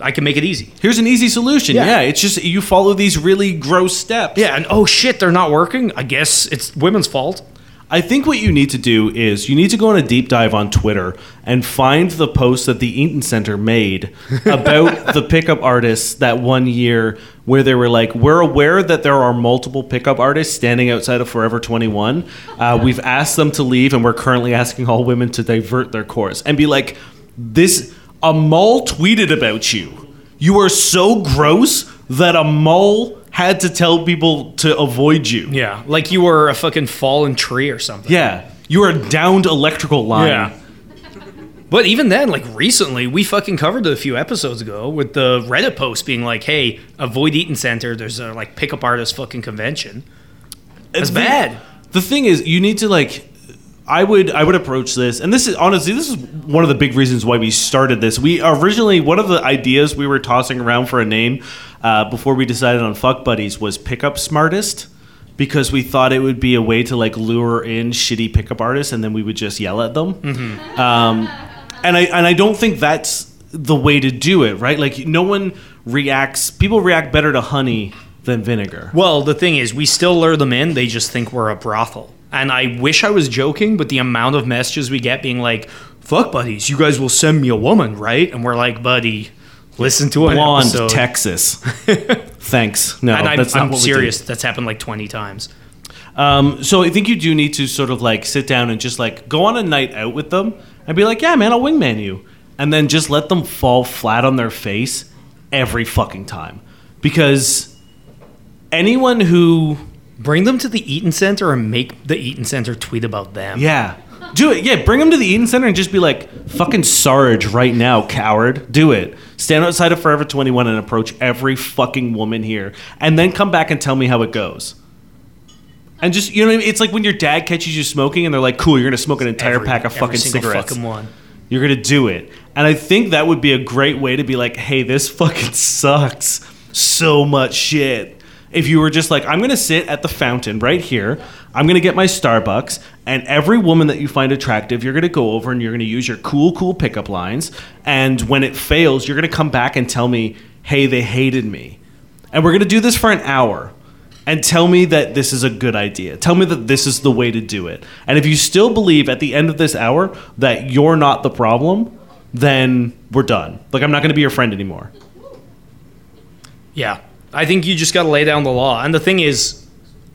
I can make it easy. Here's an easy solution. Yeah, yeah, it's just you follow these really gross steps. Yeah, and oh shit, they're not working. I guess it's women's fault. I think what you need to do is you need to go on a deep dive on Twitter and find the post that the Eaton Center made about the pickup artists that one year, where they were like, we're aware that there are multiple pickup artists standing outside of Forever twenty-one. Uh, we've asked them to leave, and we're currently asking all women to divert their course. And be like, this, a mole tweeted about you. You are so gross that a mole had to tell people to avoid you. Yeah, like you were a fucking fallen tree or something. Yeah, you were a downed electrical line. Yeah. But even then, like recently, we fucking covered it a few episodes ago with the Reddit post being like, hey, avoid Eaton Center. There's a like pickup artist fucking convention. That's the, bad. The thing is, you need to like, I would I would approach this. And this is honestly, this is one of the big reasons why we started this. We originally, one of the ideas we were tossing around for a name uh, before we decided on Fuck Buddies was Pickup Smartest, because we thought it would be a way to like lure in shitty pickup artists and then we would just yell at them. Mm-hmm. Um, And I and I don't think that's the way to do it, right? Like, no one reacts. People react better to honey than vinegar. Well, the thing is, we still lure them in. They just think we're a brothel. And I wish I was joking, but the amount of messages we get being like, fuck buddies, you guys will send me a woman, right? And we're like, buddy, listen to an Blonde, episode. Texas. Thanks. No, and I'm, that's not I'm what serious. That's happened like twenty times. Um, so I think you do need to sort of like sit down and just like go on a night out with them and be like, yeah, man, I'll wingman you. And then just let them fall flat on their face every fucking time. Because anyone who... Bring them to the Eaton Center and make the Eaton Center tweet about them. Yeah. Do it. Yeah, bring them to the Eaton Center and just be like, fucking Sarge right now, coward. Do it. Stand outside of Forever twenty-one and approach every fucking woman here. And then come back and tell me how it goes. And just, you know what I mean? It's like when your dad catches you smoking and they're like, cool, you're going to smoke an entire every, pack of fucking cigarettes. Fucking one. You're going to do it. And I think that would be a great way to be like, hey, this fucking sucks. So much shit. If you were just like, I'm going to sit at the fountain right here. I'm going to get my Starbucks. And every woman that you find attractive, you're going to go over and you're going to use your cool, cool pickup lines. And when it fails, you're going to come back and tell me, hey, they hated me. And we're going to do this for an hour. And tell me that this is a good idea. Tell me that this is the way to do it. And if you still believe at the end of this hour that you're not the problem, then we're done. Like, I'm not going to be your friend anymore. Yeah. I think you just got to lay down the law. And the thing is...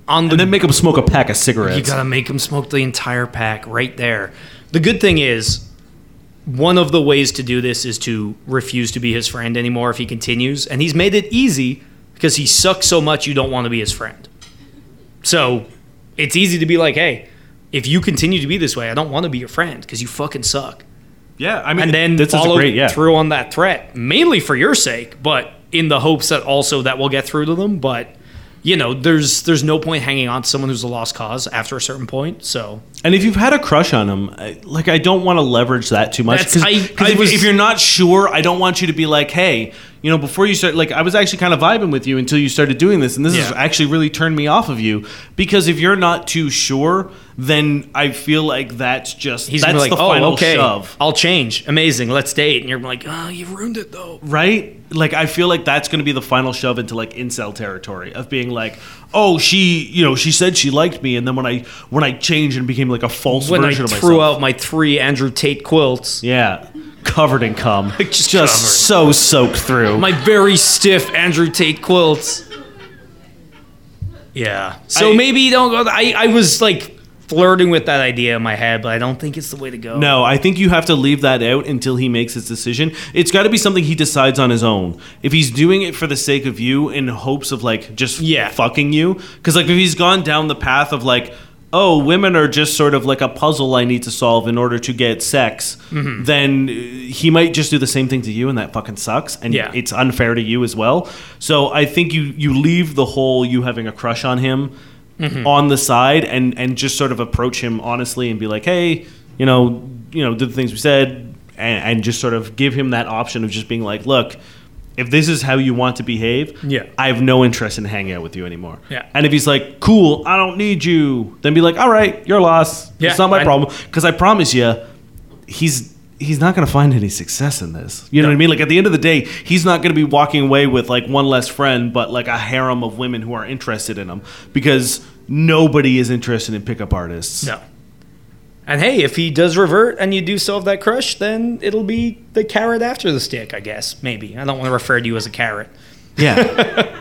on the, and then make them smoke a pack of cigarettes. You got to make them smoke the entire pack right there. The good thing is, one of the ways to do this is to refuse to be his friend anymore if he continues. And he's made it easy because he sucks so much you don't want to be his friend. So it's easy to be like, hey, if you continue to be this way, I don't want to be your friend because you fucking suck. Yeah, I mean... And then this follow is great, yeah. through on that threat, mainly for your sake, but... in the hopes that also that will get through to them. But, you know, there's there's no point hanging on to someone who's a lost cause after a certain point. So, and if you've had a crush on them, I, like, I don't want to leverage that too much. Because if, if you're not sure, I don't want you to be like, hey, you know, before you start, like, I was actually kind of vibing with you until you started doing this. And this yeah. has actually really turned me off of you. Because if you're not too sure, then I feel like that's just, he's that's like, the oh, final okay. shove. I'll change. Amazing. Let's date. And you're like, oh, you ruined it though. Right? Like, I feel like that's going to be the final shove into like incel territory of being like, oh, she, you know, she said she liked me. And then when I, when I changed and became like a false when version I of myself. When I threw out my three Andrew Tate quilts. Yeah. Covered in cum. Just, just so soaked through. My very stiff Andrew Tate quilts. Yeah. So I, maybe don't go... I, I was, like, flirting with that idea in my head, but I don't think it's the way to go. No, I think you have to leave that out until he makes his decision. It's got to be something he decides on his own. If he's doing it for the sake of you in hopes of, like, just yeah. fucking you... Because, like, if he's gone down the path of, like... oh, women are just sort of like a puzzle I need to solve in order to get sex, mm-hmm. then he might just do the same thing to you, and that fucking sucks. And yeah. it's unfair to you as well. So I think you, you leave the whole you having a crush on him mm-hmm. on the side and, and just sort of approach him honestly and be like, hey, you know, you know, did the things we said, and, and just sort of give him that option of just being like, look, if this is how you want to behave, yeah. I have no interest in hanging out with you anymore. Yeah. And if he's like, cool, I don't need you, then be like, all right, your loss. Yeah, it's not my I, problem. Because I promise you, he's he's not going to find any success in this. You know no. what I mean? Like, at the end of the day, he's not going to be walking away with, like, one less friend, but, like, a harem of women who are interested in him. Because nobody is interested in pickup artists. No. And, hey, if he does revert and you do solve that crush, then it'll be the carrot after the stick, I guess. Maybe. I don't want to refer to you as a carrot. Yeah.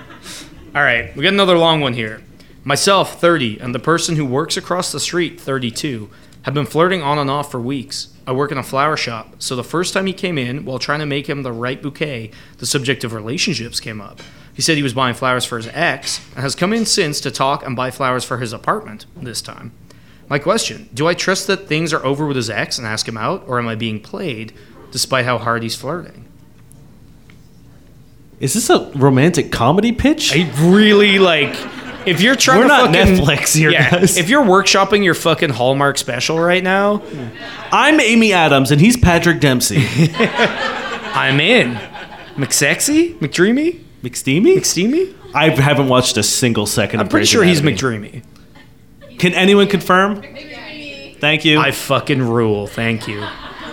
All right. We got another long one here. Myself, thirty, and the person who works across the street, thirty-two, have been flirting on and off for weeks. I work in a flower shop, so the first time he came in, while trying to make him the right bouquet, the subject of relationships came up. He said he was buying flowers for his ex and has come in since to talk and buy flowers for his apartment this time. My question, do I trust that things are over with his ex and ask him out, or am I being played despite how hard he's flirting? Is this a romantic comedy pitch? I really, like, if you're trying We're to not fucking... Netflix here, yeah, guys. If you're workshopping your fucking Hallmark special right now... I'm Amy Adams, and he's Patrick Dempsey. I'm in. McSexy? McDreamy? McSteamy? McSteamy? I haven't watched a single second of I'm pretty sure he's McDreamy. Can anyone confirm? Thank you. I fucking rule. Thank you.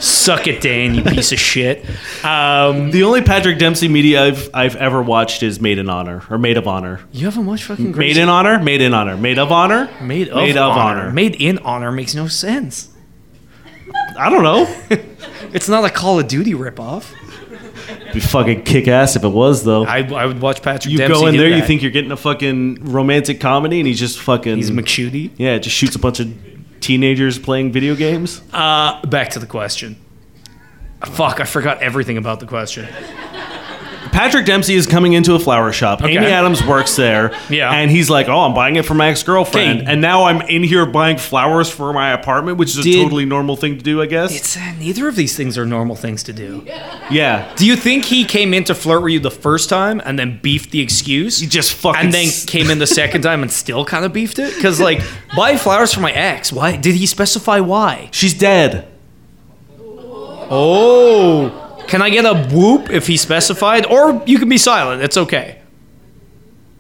Suck it, Dane, you piece of shit. Um, the only Patrick Dempsey media I've I've ever watched is Made in Honor or Made of Honor. You haven't watched fucking Grace? Made in Honor, Made in Honor, Made of Honor, Made of, Made of Honor. Honor. Made in Honor makes no sense. I don't know. It's not a Call of Duty ripoff. It'd be fucking kick ass if it was, though. I, I would watch Patrick you Dempsey. You go in there, that. You think you're getting a fucking romantic comedy, and he's just fucking. He's McShooty. Yeah, just shoots a bunch of teenagers playing video games. Uh, back to the question. Fuck, I forgot everything about the question. Patrick Dempsey is coming into a flower shop. Okay. Amy Adams works there. Yeah. And he's like, oh, I'm buying it for my ex-girlfriend. Dang. And now I'm in here buying flowers for my apartment, which is Did, a totally normal thing to do, I guess. It's uh, neither of these things are normal things to do. Yeah. yeah. Do you think he came in to flirt with you the first time and then beefed the excuse? He just fucking... And then s- came in the second time and still kind of beefed it? Because, like, buy flowers for my ex. Why? Did he specify why? She's dead. Oh... Can I get a whoop if he specified? Or you can be silent. It's okay.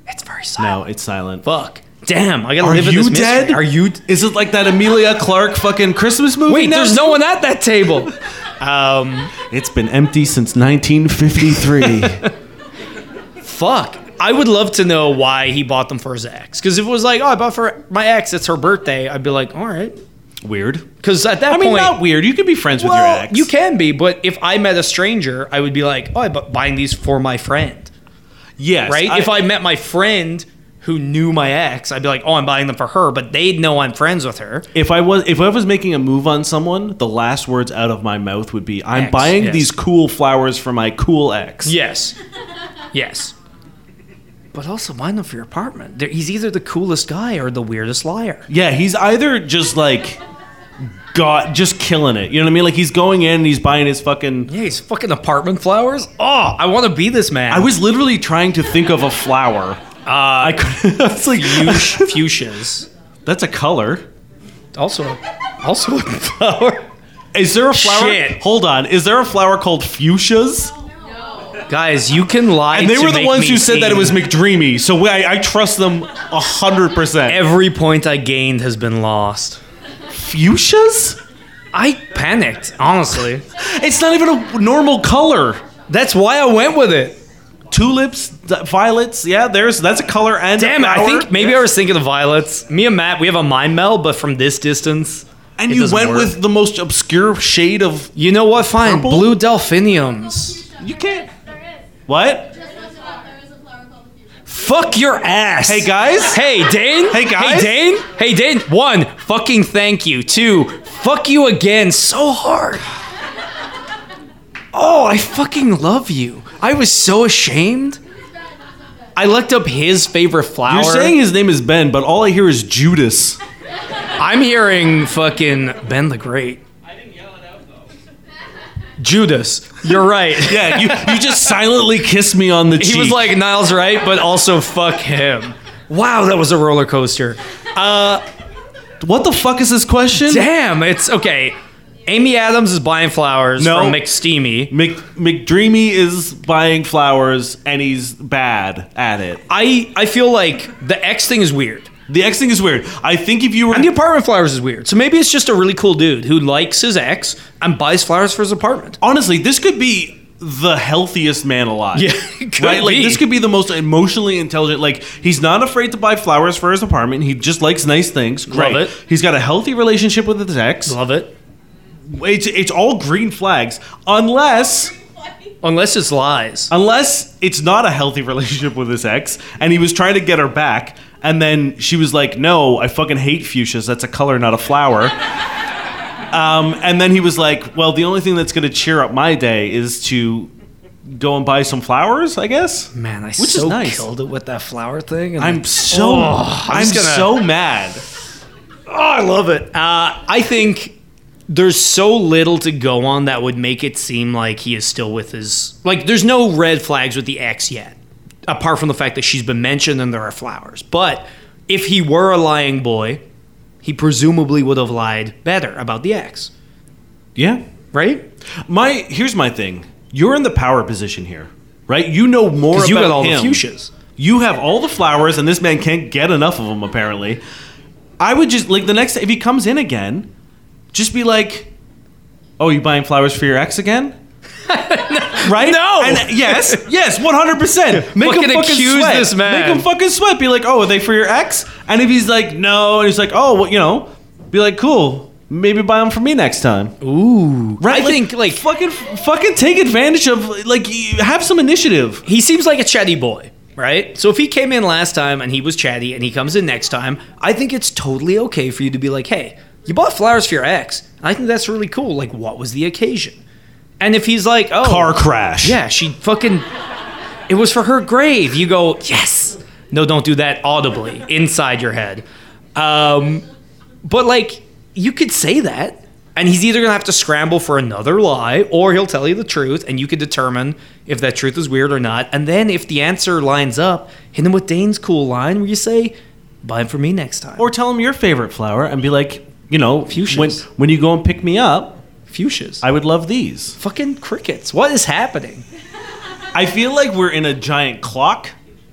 It's very silent. No, it's silent. Fuck. Damn, I gotta Are live in this mystery. Are you dead? Are you... D- Is it like that Emilia Clarke fucking Christmas movie? Wait, now? There's no one at that table. um, it's been empty since nineteen fifty-three. Fuck. I would love to know why he bought them for his ex. Because if it was like, oh, I bought for my ex, it's her birthday, I'd be like, all right. Weird. Because at that I mean, point... I mean, not weird. You can be friends well, with your ex. You can be, but if I met a stranger, I would be like, oh, I'm buying these for my friend. Yes. Right? I, if I met my friend who knew my ex, I'd be like, oh, I'm buying them for her, but they'd know I'm friends with her. If I was if I was making a move on someone, the last words out of my mouth would be, I'm ex, buying yes. these cool flowers for my cool ex. Yes. Yes. But also buy them for your apartment. He's either the coolest guy or the weirdest liar. Yeah, he's either just like... God, just killing it. You know what I mean? Like, he's going in and he's buying his fucking... Yeah, his fucking apartment flowers. Oh, I want to be this man. I was literally trying to think of a flower. Uh, I could... It's like... Fuchsias. That's a color. Also, also a flower. Is there a flower... Shit. Hold on. Is there a flower called fuchsias? No. Guys, you can lie to me. And they were the ones who said that it was McDreamy, so I, I trust them one hundred percent. Every point I gained has been lost. Fuchsias? I panicked, honestly. It's not even a normal color. That's why I went with it. Tulips, violets, yeah, there's that's a color and Damn it, I think maybe I was thinking of violets. Me and Matt, we have a mind meld, but from this distance. And you went work. with the most obscure shade of You know what, fine, purple? Blue delphiniums. You can't. What? Fuck your ass. Hey, guys. Hey, Dane. Hey, guys. Hey, Dane. Hey, Dane. One, fucking thank you. Two, fuck you again so hard. Oh, I fucking love you. I was so ashamed. I looked up his favorite flower. You're saying his name is Ben, but all I hear is Judas. I'm hearing fucking Ben the Great. Judas, you're right. Yeah, you, you just silently kissed me on the cheek. He was like, Niall's right, but also fuck him. Wow, that was a roller coaster. Uh, what the fuck is this question? Damn, it's okay. Amy Adams is buying flowers no. from McSteamy. Mc, McDreamy is buying flowers, and he's bad at it. I, I feel like the X thing is weird. The ex thing is weird. I think if you were... And the apartment flowers is weird. So maybe it's just a really cool dude who likes his ex and buys flowers for his apartment. Honestly, this could be the healthiest man alive. Yeah, could right? be. Like, this could be the most emotionally intelligent. Like, he's not afraid to buy flowers for his apartment. He just likes nice things. Great. Love it. He's got a healthy relationship with his ex. Love it. It's, it's all green flags. Unless... Unless it's lies. Unless it's not a healthy relationship with his ex, and he was trying to get her back... And then she was like, no, I fucking hate fuchsias. That's a color, not a flower. um, and then he was like, well, the only thing that's going to cheer up my day is to go and buy some flowers, I guess. Man, I Which so is nice. killed it with that flower thing. And I'm, like, so, oh, I'm, I'm gonna... so mad. Oh, I love it. Uh, I think there's so little to go on that would make it seem like he is still with his... Like, there's no red flags with the ex yet. Apart from the fact that she's been mentioned and there are flowers. But if he were a lying boy, he presumably would have lied better about the ex. Yeah. Right? My Here's my thing. You're in the power position here, right? You know more about you got all him. The fuchsias. You have all the flowers, and this man can't get enough of them, apparently. I would just, like, the next, if he comes in again, just be like, Oh, you buying flowers for your ex again? Right? No. And yes. Yes. One hundred percent. Make fucking him fucking accuse sweat. This man. Make him fucking sweat. Be like, oh, are they for your ex? And if he's like, no, and he's like, oh, well, you know, be like, cool. Maybe buy them for me next time. Ooh. Right? I like, think like fucking fucking take advantage of like have some initiative. He seems like a chatty boy, right? So if he came in last time and he was chatty and he comes in next time, I think it's totally okay for you to be like, hey, you bought flowers for your ex. I think that's really cool. Like, what was the occasion? And if he's like, oh. Car crash. Yeah, she fucking, it was for her grave. You go, yes. No, don't do that audibly inside your head. Um, but like, you could say that. And he's either going to have to scramble for another lie or he'll tell you the truth and you can determine if that truth is weird or not. And then if the answer lines up, hit him with Dane's cool line where you say, buy him for me next time. Or tell him your favorite flower and be like, you know, fuchsias. When, when you go and pick me up, fuchsias. I would love these. Fucking crickets. What is happening? I feel like we're in a giant clock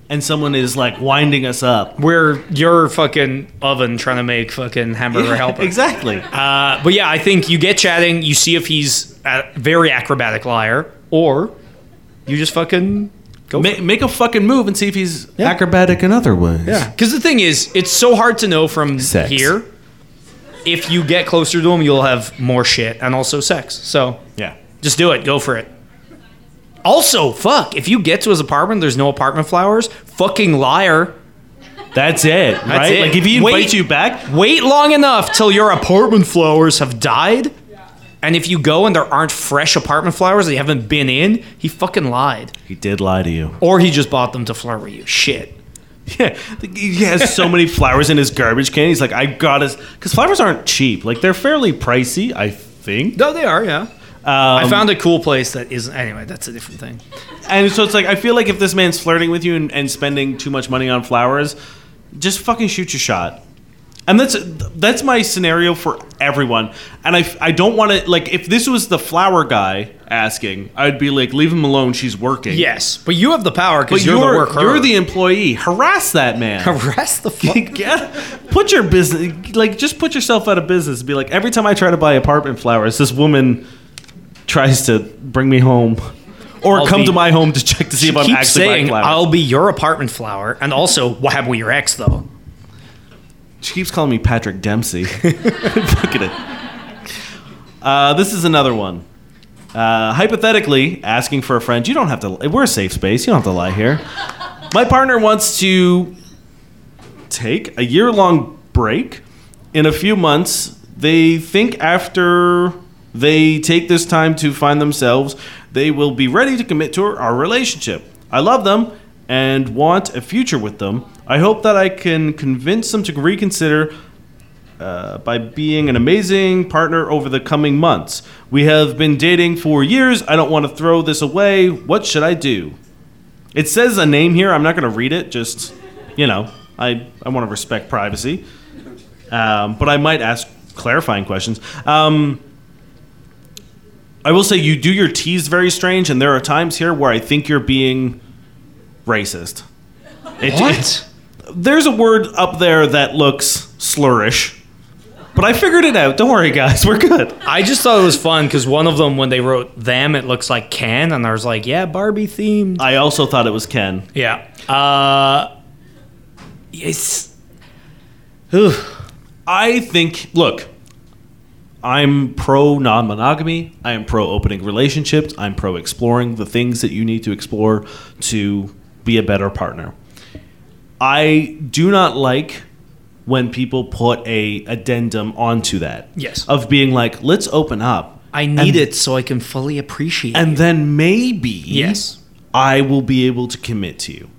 and someone is like winding us up. We're your fucking oven trying to make fucking hamburger yeah, helper. Exactly. Uh, but yeah, I think you get chatting, you see if he's a very acrobatic liar, or you just fucking go. Ma- make a fucking move and see if he's yeah. acrobatic in other ways. Yeah. Because the thing is, it's so hard to know from Sex. Here. If you get closer to him, you'll have more shit and also sex. So, yeah. Just do it. Go for it. Also, fuck. If you get to his apartment, there's no apartment flowers. Fucking liar. That's it, right? That's it. Like, if he invites wait, you back, wait long enough till your apartment flowers have died. And if you go and there aren't fresh apartment flowers that you haven't been in, he fucking lied. He did lie to you. Or he just bought them to flirt with you. Shit. Yeah, he has so many flowers in his garbage can. He's like, I gotta, because flowers aren't cheap. Like, they're fairly pricey, I think. No, they are, yeah. Um, I found a cool place that isn't, anyway, that's a different thing. And so it's like, I feel like if this man's flirting with you and, and spending too much money on flowers, just fucking shoot your shot. And that's that's my scenario for everyone. And I, I don't want to, like, if this was the flower guy asking, I'd be like, leave him alone, she's working. Yes, but you have the power because you're, you're the worker. You're the employee. Harass that man. Harass the fuck? Get, put your business, like, just put yourself out of business. Be like, every time I try to buy apartment flowers, this woman tries to bring me home. Or I'll come be, to my home to check to see if I'm actually saying, buying flowers. I'll be your apartment flower. And also, what happened with your ex, though? She keeps calling me Patrick Dempsey. Fuck it. Uh, this is another one. Uh, hypothetically, asking for a friend. You don't have to. We're a safe space. You don't have to lie here. My partner wants to take a year-long break. In a few months, they think after they take this time to find themselves, they will be ready to commit to our relationship. I love them and want a future with them. I hope that I can convince them to reconsider uh, by being an amazing partner over the coming months. We have been dating for years. I don't want to throw this away. What should I do? It says a name here. I'm not going to read it. Just, you know, I, I want to respect privacy. Um, but I might ask clarifying questions. Um, I will say you do your T's very strange, and there are times here where I think you're being racist. It, what? It, there's a word up there that looks slurish, but I figured it out. Don't worry, guys. We're good. I just thought it was fun because one of them, when they wrote them, it looks like Ken, and I was like, yeah, Barbie themed. I also thought it was Ken. Yeah. Uh, yes. Ugh. I think, look, I'm pro non-monogamy. I am pro opening relationships. I'm pro exploring the things that you need to explore to be a better partner. I do not like when people put a addendum onto that. Yes. Of being like, let's open up. I need and, it so I can fully appreciate and it. And then maybe yes. I will be able to commit to you.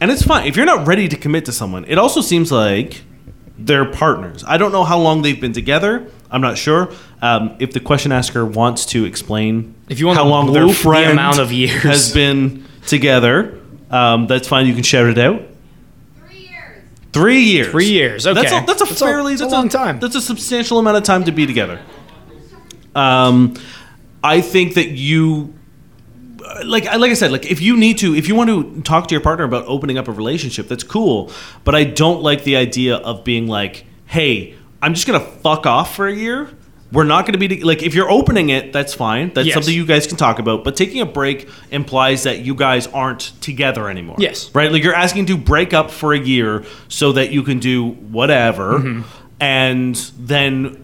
And it's fine. If you're not ready to commit to someone, it also seems like they're partners. I don't know how long they've been together. I'm not sure. Um, if the question asker wants to explain if you want how to long their friend the amount of years has been together, um, that's fine. You can shout it out. Three years. Three years. Okay. That's a, that's a that's fairly a, that's a long time. That's a substantial amount of time to be together. Um, I think that you, like, like I said, like if you need to, if you want to talk to your partner about opening up a relationship, that's cool. But I don't like the idea of being like, hey, I'm just gonna fuck off for a year We're not going to be, like, if you're opening it, that's fine. That's yes. something you guys can talk about. But taking a break implies that you guys aren't together anymore. Yes. Right? Like, you're asking to break up for a year so that you can do whatever. Mm-hmm. And then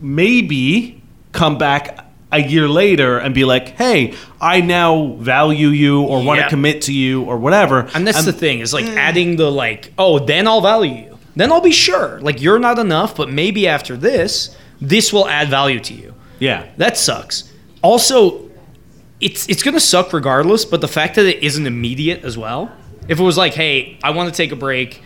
maybe come back a year later and be like, hey, I now value you or want to yeah. commit to you or whatever. And that's um, the thing is, like, mm. adding the, like, oh, then I'll value you. Then I'll be sure. Like, you're not enough, but maybe after this... this will add value to you. Yeah. That sucks. Also, it's it's going to suck regardless, but the fact that it isn't immediate as well. If it was like, hey, I want to take a break,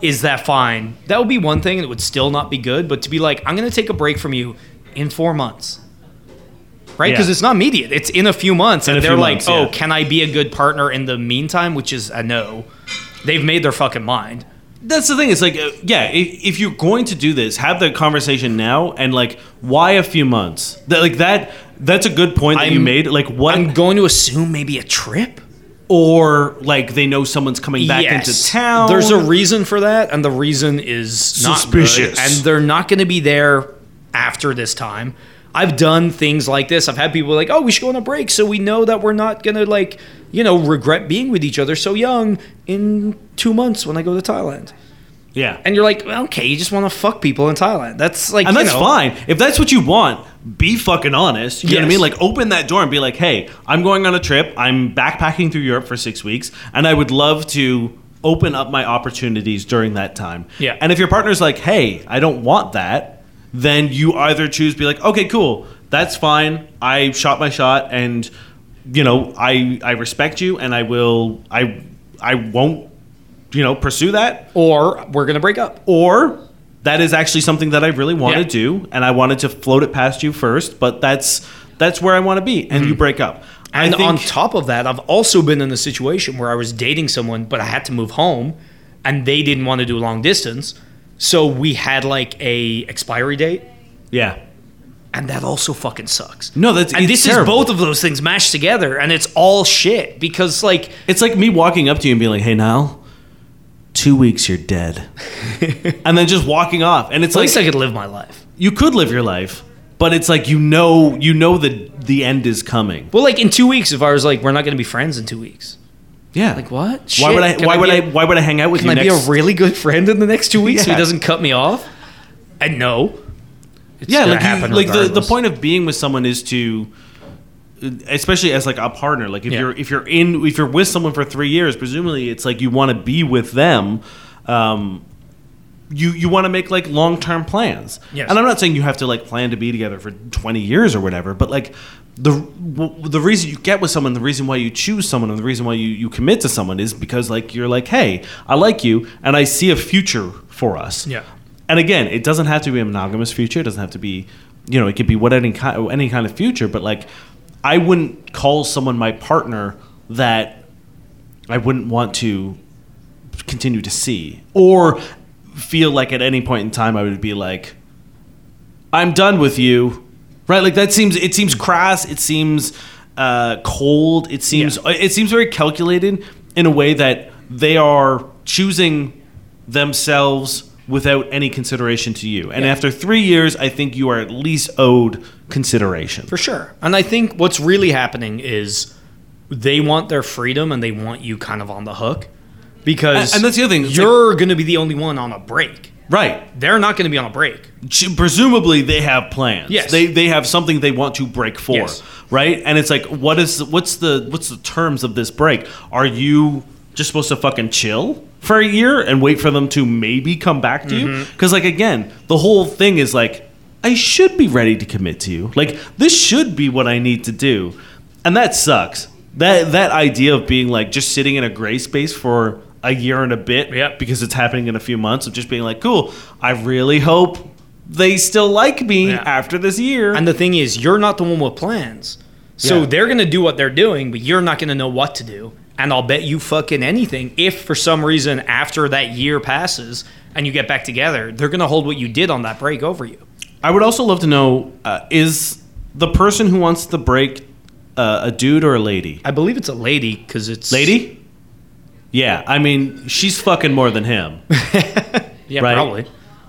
is that fine? That would be one thing, and it would still not be good. But to be like, I'm going to take a break from you in four months. Right? Because yeah. it's not immediate. It's in a few months. In and they're like, months, oh, yeah. can I be a good partner in the meantime? Which is a no. They've made their fucking mind. That's the thing. It's like, uh, yeah, if, if you're going to do this, have the conversation now, and like, why a few months? That, like that. That's a good point that I'm, you made. Like, what I'm going to assume maybe a trip, or like they know someone's coming back yes. into town. There's a reason for that, and the reason is suspicious, not good, and they're not going to be there after this time. I've done things like this. I've had people like, oh, we should go on a break so we know that we're not going to, like, you know, regret being with each other so young in two months when I go to Thailand. Yeah. And you're like, well, okay, you just want to fuck people in Thailand. That's like, and you that's know. Fine. If that's what you want, be fucking honest. You yes. know what I mean? Like, open that door and be like, hey, I'm going on a trip. I'm backpacking through Europe for six weeks, and I would love to open up my opportunities during that time. Yeah. And if your partner's like, hey, I don't want that, then you either choose to be like, okay, cool, that's fine. I shot my shot, and you know, I I respect you, and I will I I won't, you know, pursue that. Or we're gonna break up. Or that is actually something that I really want yeah. to do, and I wanted to float it past you first, but that's that's where I want to be, and mm-hmm. you break up. And I think, on top of that, I've also been in a situation where I was dating someone, but I had to move home, and they didn't want to do long distance. So we had like a expiry date. Yeah. And that also fucking sucks. No, that's And this terrible. Is both of those things mashed together, and it's all shit because like... It's like me walking up to you and being like, hey, Niall, two weeks you're dead. And then just walking off. And it's At like... At least I could live my life. You could live your life, but it's like you know you know the, the end is coming. Well, like in two weeks, if I was like, we're not going to be friends in two weeks... Yeah. Like what? Shit. Why would I? Can why I would a, I? Why would I hang out with can you? Can I next? Be a really good friend in the next two weeks yeah. so he doesn't cut me off? And no. It's yeah, like, you, like the, the point of being with someone is to, especially as like a partner. Like if yeah. you're if you're in if you're with someone for three years, presumably it's like you want to be with them. Um, you you want to make like long term plans. Yes. And I'm not saying you have to like plan to be together for twenty years or whatever, but like. The the reason you get with someone, the reason why you choose someone, and the reason why you, you commit to someone is because like you're like, hey, I like you, and I see a future for us. Yeah. And again, it doesn't have to be a monogamous future. It doesn't have to be, you know, it could be what any kind any kind of future. But like, I wouldn't call someone my partner that I wouldn't want to continue to see or feel like at any point in time I would be like, I'm done with you. Right, like that seems it seems crass, it seems uh, cold, it seems yeah. it seems very calculated in a way that they are choosing themselves without any consideration to you. And yeah. after three years, I think you are at least owed consideration. For sure. And I think what's really happening is they want their freedom and they want you kind of on the hook because and, and that's the other thing. You're like, going to be the only one on a break. Right. They're not going to be on a break. Presumably, they have plans. Yes. They they have something they want to break for, yes. right? And it's like, what is what's the what's the terms of this break? Are you just supposed to fucking chill for a year and wait for them to maybe come back to mm-hmm. you? Because, like, again, the whole thing is like, I should be ready to commit to you. Like, this should be what I need to do. And that sucks. That that idea of being, like, just sitting in a gray space for... a year and a bit yep. because it's happening in a few months of just being like, cool, I really hope they still like me yeah. after this year. And the thing is, you're not the one with plans. So yeah. they're going to do what they're doing, but you're not going to know what to do. And I'll bet you fucking anything if for some reason after that year passes and you get back together, they're going to hold what you did on that break over you. I would also love to know, uh, is the person who wants the break uh, a dude or a lady? I believe it's a lady because it's... Lady? Yeah, I mean, she's fucking more than him. yeah, right? Probably.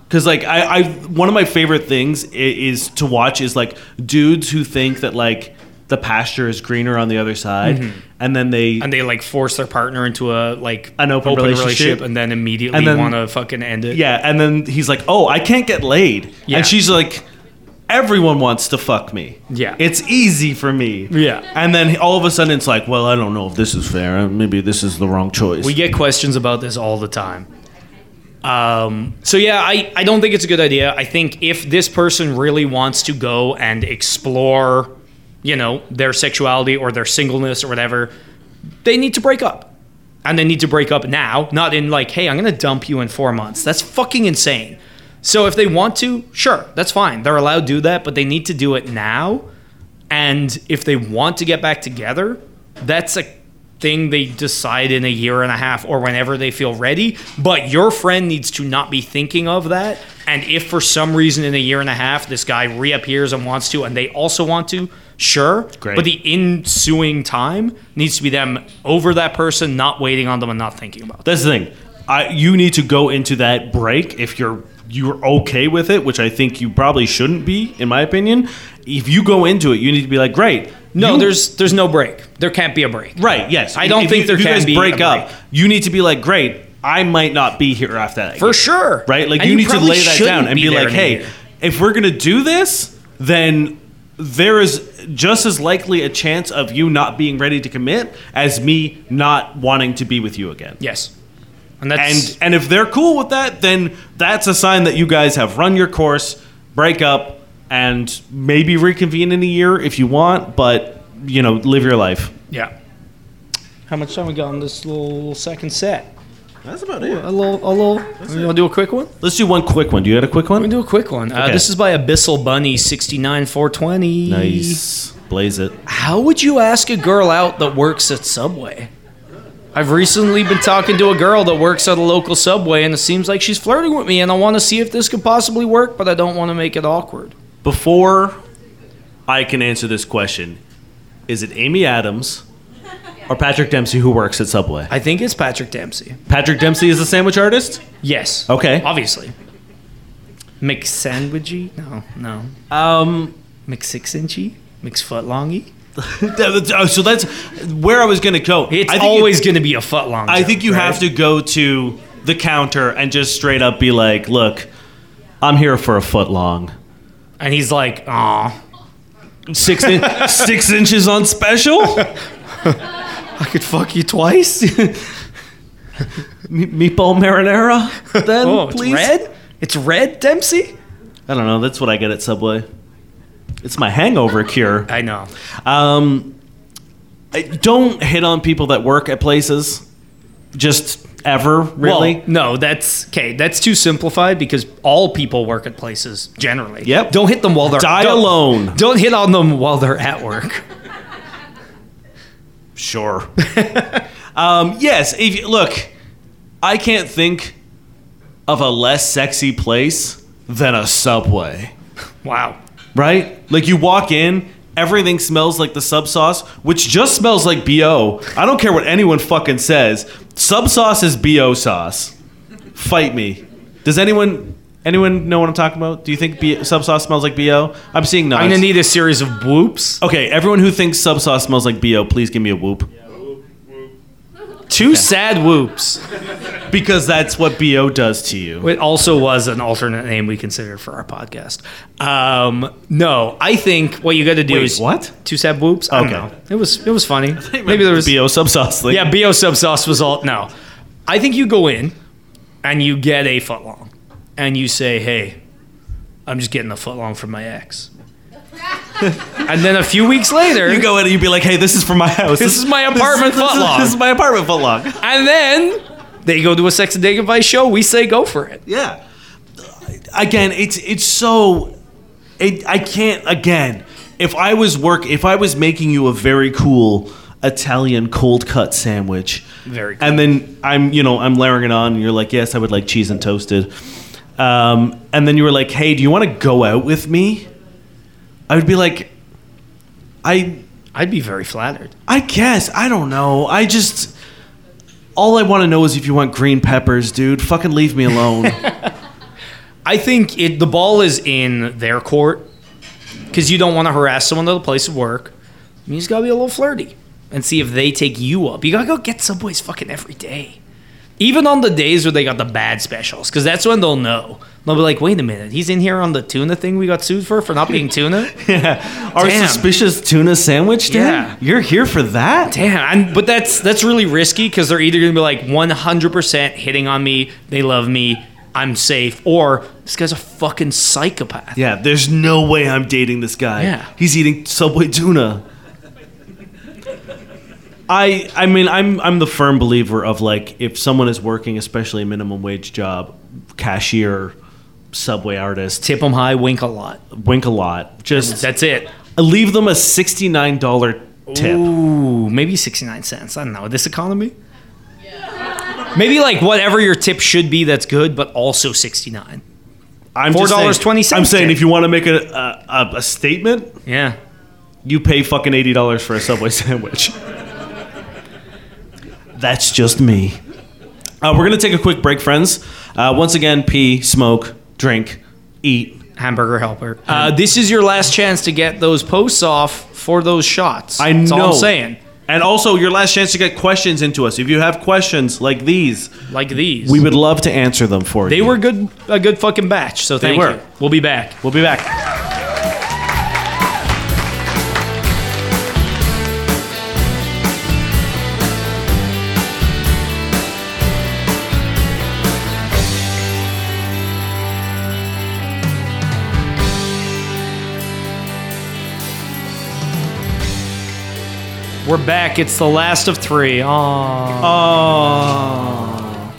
Because, like, I, I, one of my favorite things is, is to watch is, like, dudes who think that, like, the pasture is greener on the other side. Mm-hmm. And then they... And they, like, force their partner into a, like... An open, open relationship. relationship. And then immediately want to fucking end it. Yeah. And then he's like, oh, I can't get laid. Yeah. And she's like, everyone wants to fuck me. Yeah. It's easy for me. Yeah. And then all of a sudden it's like, well, I don't know if this is fair. Maybe this is the wrong choice. We get questions about this all the time. Um, so yeah, I, I don't think it's a good idea. I think if this person really wants to go and explore, you know, their sexuality or their singleness or whatever, they need to break up. And they need to break up now, not in like, hey, I'm going to dump you in four months. That's fucking insane. So if they want to, sure, that's fine. They're allowed to do that, but they need to do it now. And if they want to get back together, that's a thing they decide in a year and a half or whenever they feel ready. But your friend needs to not be thinking of that. And if for some reason in a year and a half this guy reappears and wants to and they also want to, sure. Great. But the ensuing time needs to be them over that person, not waiting on them and not thinking about it. That's the thing. I, you need to go into that break if you're you're okay with it, which I think you probably shouldn't be, in my opinion. If you go into it, you need to be like, great. No, you, there's there's no break. There can't be a break. Right, yes. I don't if think you, there can be a break. If you guys break up, you need to be like, great, I might not be here after that. For sure. Right? Like, you, you need to lay that down and be, be like, hey, if we're going to do this, then there is just as likely a chance of you not being ready to commit as me not wanting to be with you again. Yes. And that's, and, and if they're cool with that, then that's a sign that you guys have run your course, break up, and maybe reconvene in a year if you want, but, you know, live your life. Yeah. How much time we got on this little second set? That's about Ooh, it. A little, a little. You want to do a quick one? Let's do one quick one. Do you got a quick one? We can do a quick one. Okay. Uh, this is by Abyssal Bunny six nine four two zero. Nice. Blaze it. How would you ask a girl out that works at Subway? I've recently been talking to a girl that works at a local Subway, and it seems like she's flirting with me, and I want to see if this could possibly work, but I don't want to make it awkward. Before I can answer this question, is it Amy Adams or Patrick Dempsey who works at Subway? I think it's Patrick Dempsey. Patrick Dempsey is the sandwich artist? Yes. Okay. Obviously. McSandwichy? No, no. Um, McSixinchi? McFootlongy? So that's where I was going to go. It's I think always going to be a footlong. I think you right? have to go to the counter and just straight up be like, look, I'm here for a footlong. And he's like, aw. Six, in- six inches on special? I could fuck you twice? Me- meatball marinara? Then, oh, please? It's red? It's red, Dempsey? I don't know. That's what I get at Subway. It's my hangover cure. I know. Um, don't hit on people that work at places. Just... Ever, really? Well, no, that's... Okay, that's too simplified because all people work at places, generally. Yep. Don't hit them while they're... Die don't, alone. Don't hit on them while they're at work. Sure. um, yes, if you, look, I can't think of a less sexy place than a Subway. Wow. Right? Like, you walk in... Everything smells like the sub sauce, which just smells like B O. I don't care what anyone fucking says. Sub sauce is B O sauce. Fight me. Does anyone anyone know what I'm talking about? Do you think B- sub sauce smells like B O? I'm seeing nods. I'm going to need a series of whoops. Okay, everyone who thinks sub sauce smells like B O, please give me a whoop. Yeah, whoop, whoop. Two okay. sad whoops. Because that's what B O does to you. It also was an alternate name we considered for our podcast. Um, no, I think what you got to do Wait, is what two sad whoops. Okay. I don't know. It was it was funny. Maybe there was B O sub sauce. Like. Yeah, B O sub sauce was all. No, I think you go in and you get a footlong, and you say, "Hey, I'm just getting a footlong from my ex." And then a few weeks later, you go in and you be like, "Hey, this is from my house. This, this is my apartment footlong. This is my apartment footlong." And then. They go to a Sex and Dating Advice show. We say go for it. Yeah. Again, it's it's so. It, I can't. Again, if I was work, if I was making you a very cool Italian cold cut sandwich, very cool. And then I'm, you know, I'm layering it on, and you're like, yes, I would like cheese and toasted. Um, and then you were like, hey, do you want to go out with me? I would be like, I. I'd be very flattered. I guess I don't know. I just. All I want to know is if you want green peppers, dude. Fucking leave me alone. I think it, the ball is in their court because you don't want to harass someone at the place of work. You just got to be a little flirty and see if they take you up. You got to go get Subways fucking every day. Even on the days where they got the bad specials, because that's when they'll know. They'll be like, wait a minute, he's in here on the tuna thing we got sued for, for not being tuna? Yeah. Our Damn. suspicious tuna sandwich, Dan? Yeah. You're here for that? Damn. I'm, but that's that's really risky, because they're either going to be like, one hundred percent hitting on me, they love me, I'm safe, or this guy's a fucking psychopath. Yeah, there's no way I'm dating this guy. Yeah. He's eating Subway tuna. I I mean I'm I'm the firm believer of, like, if someone is working, especially a minimum wage job, cashier, Subway artist, tip them high, wink a lot, wink a lot. Just that's it. Leave them a sixty-nine dollar tip. Ooh, maybe sixty-nine cents. I don't know. This economy. Yeah. Maybe like whatever your tip should be, that's good, but also sixty-nine. I'm four dollars twenty cents. I'm saying tip. If you want to make a a, a statement, yeah, you pay fucking eighty dollars for a Subway sandwich. That's just me. Uh, we're going to take a quick break, friends. Uh, once again, pee, smoke, drink, eat. Hamburger helper. Uh, this is your last chance to get those posts off for those shots. I That's know. That's all I'm saying. And also, your last chance to get questions into us. If you have questions like these. Like these. We would love to answer them for they you. They were good, a good fucking batch, so thank they were. you. We'll be back. We'll be back. We're back. It's the last of three. Aww. Aww.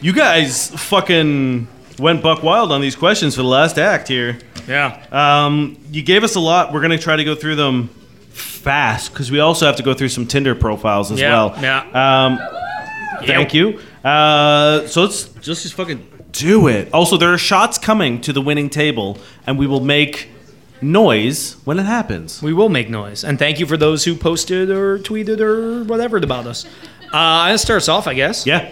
You guys fucking went buck wild on these questions for the last act here. Yeah. Um, you gave us a lot. We're going to try to go through them fast because we also have to go through some Tinder profiles as yeah. well. Yeah. Um, thank you. Uh, so let's just, just fucking do it. Also, there are shots coming to the winning table, and we will make... noise when it happens. We will make noise. And thank you for those who posted or tweeted or whatever about us. Uh, it starts off, I guess. Yeah.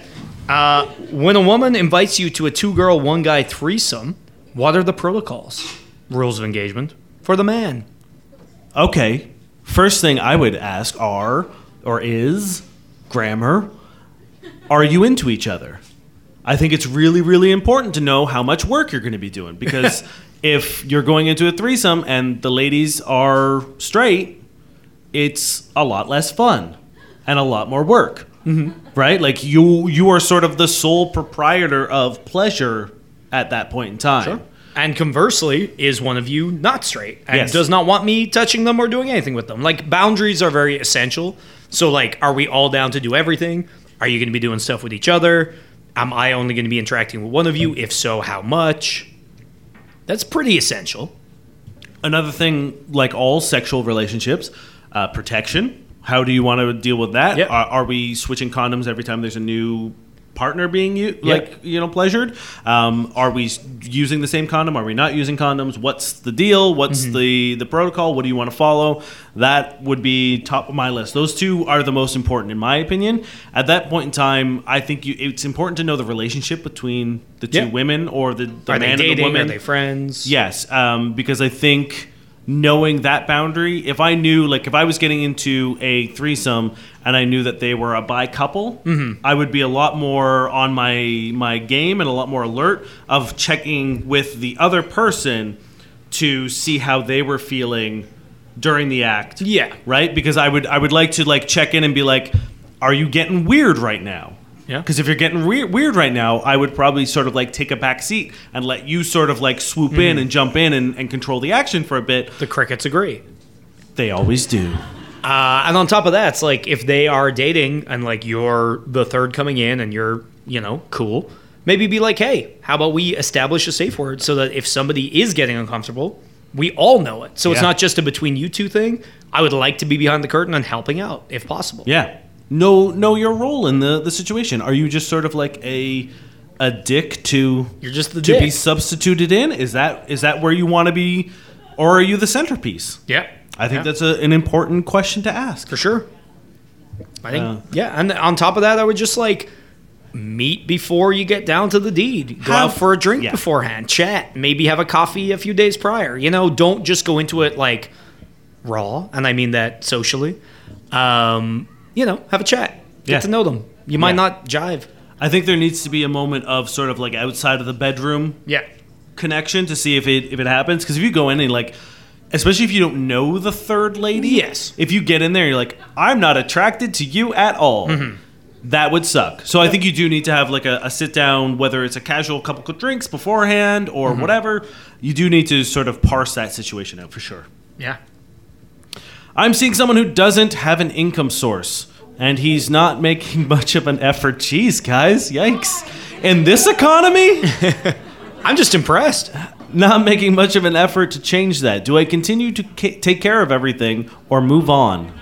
Uh, when a woman invites you to a two-girl, one-guy threesome, what are the protocols? Rules of engagement for the man. Okay. First thing I would ask are, or is, grammar, are you into each other? I think it's really, really important to know how much work you're going to be doing because... if you're going into a threesome and the ladies are straight, it's a lot less fun and a lot more work, mm-hmm. right? Like you you are sort of the sole proprietor of pleasure at that point in time. Sure. And conversely, is one of you not straight and yes. does not want me touching them or doing anything with them? Like boundaries are very essential. So like, are we all down to do everything? Are you going to be doing stuff with each other? Am I only going to be interacting with one of you? If so, how much? That's pretty essential. Another thing, like all sexual relationships, uh, protection. How do you want to deal with that? Yep. Are, are we switching condoms every time there's a new partner being u- yep. like you know pleasured? Um, are we using the same condom? Are we not using condoms? What's the deal? What's mm-hmm. the, the protocol? What do you want to follow? That would be top of my list. Those two are the most important in my opinion. At that point in time, I think you, it's important to know the relationship between the two yeah. women or the, the man dating, and the woman. Are they friends? Yes, um, because I think knowing that boundary, if I knew, like if I was getting into a threesome and I knew that they were a bi couple, mm-hmm. I would be a lot more on my my game and a lot more alert of checking with the other person to see how they were feeling during the act. Yeah. Right? Because I would I would like to like check in and be like, are you getting weird right now? Yeah. Because if you're getting re- weird right now, I would probably sort of like take a back seat and let you sort of like swoop mm-hmm. in and jump in and, and control the action for a bit. The crickets agree. They always do. Uh, and on top of that, it's like if they are dating and like you're the third coming in and you're, you know, cool, maybe be like, hey, how about we establish a safe word so that if somebody is getting uncomfortable, we all know it. So yeah. it's not just a between you two thing. I would like to be behind the curtain and helping out if possible. Yeah. Know know your role in the, the situation. Are you just sort of like a a dick to you're just the to dick. be substituted in? Is that is that where you want to be, or are you the centerpiece? Yeah, I think yeah. that's a, an important question to ask for sure. I think uh, yeah, and on top of that, I would just like meet before you get down to the deed. Go How? out for a drink yeah. beforehand. Chat. Maybe have a coffee a few days prior. You know, don't just go into it like raw, and I mean that socially. Um, you know, have a chat. Get yeah. to know them. You might yeah. not jive. I think there needs to be a moment of sort of like outside of the bedroom yeah. connection to see if it if it happens. Because if you go in and like, especially if you don't know the third lady. Yes. If you get in there and you're like, I'm not attracted to you at all. Mm-hmm. That would suck. So I think you do need to have like a, a sit down, whether it's a casual couple of drinks beforehand or mm-hmm. whatever. You do need to sort of parse that situation out for sure. Yeah. I'm seeing someone who doesn't have an income source, and he's not making much of an effort. Jeez, guys, yikes. In this economy? I'm just impressed. Not making much of an effort to change that. Do I continue to ca- take care of everything or move on?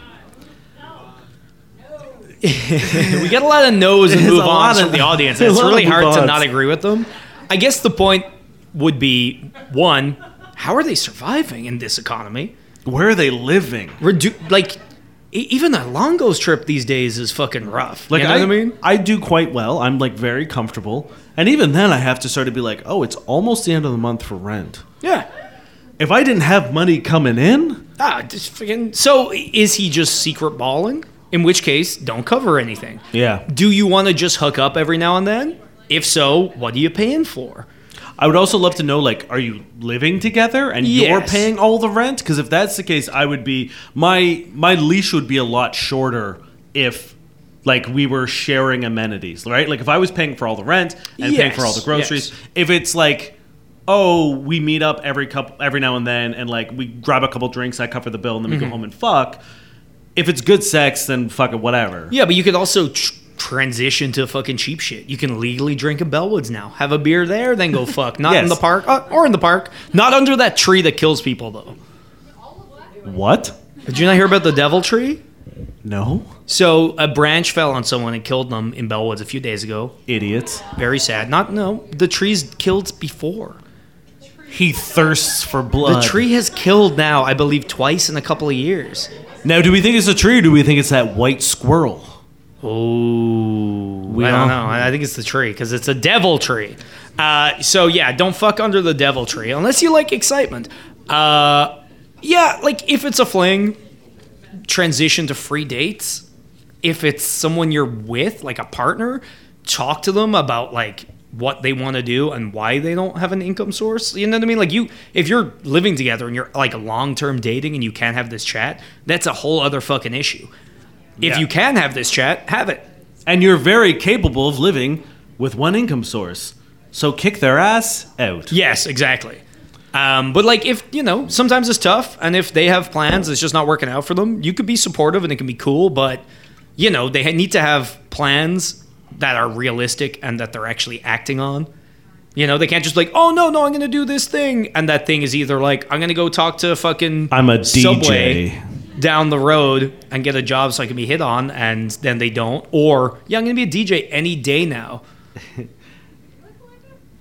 We get a lot of no's and move on from the audience. It's really hard to not agree with them. I guess the point would be, one, how are they surviving in this economy? Where are they living? Redu- like, e- even a Longo's trip these days is fucking rough. Like, you know I, what I mean? I do quite well. I'm, like, very comfortable. And even then, I have to sort of be like, oh, it's almost the end of the month for rent. Yeah. If I didn't have money coming in... Ah, just fucking... So, is he just secret balling? In which case, don't cover anything. Yeah. Do you want to just hook up every now and then? If so, what are you paying for? I would also love to know, like, are you living together and yes. you're paying all the rent? Because if that's the case, I would be... My my leash would be a lot shorter if, like, we were sharing amenities, right? Like, if I was paying for all the rent and yes. paying for all the groceries, yes. if it's like... oh, we meet up every couple, every now and then and, like, we grab a couple drinks, I cover the bill, and then mm-hmm. we go home and fuck... If it's good sex, then fucking whatever. Yeah, but you could also tr- transition to fucking cheap shit. You can legally drink at Bellwoods now. Have a beer there, then go fuck. Not yes. in the park, uh, or in the park. Not under that tree that kills people, though. What? Did you not hear about the devil tree? No. So a branch fell on someone and killed them in Bellwoods a few days ago. Idiots. Very sad. Not no. The tree's killed before. He thirsts for blood. The tree has killed now, I believe, twice in a couple of years. Now, do we think it's a tree or do we think it's that white squirrel? Oh, we I don't know. know. I think it's the tree because it's a devil tree. Uh, so, yeah, don't fuck under the devil tree unless you like excitement. Uh, yeah, like if it's a fling, transition to free dates. If it's someone you're with, like a partner, talk to them about like what they want to do and why they don't have an income source. You know what I mean? Like you, if you're living together and you're like long-term dating and you can't have this chat, that's a whole other fucking issue. Yeah. If you can have this chat, have it. And you're very capable of living with one income source. So kick their ass out. Yes, exactly. Um, but like if, you know, sometimes it's tough and if they have plans, it's just not working out for them. You could be supportive and it can be cool, but you know, they need to have plans that are realistic and that they're actually acting on. You know, they can't just like, oh, no, no, I'm going to do this thing. And that thing is either like, I'm going to go talk to fucking I'm a D J. Subway down the road and get a job so I can be hit on. And then they don't. Or, yeah, I'm going to be a D J any day now.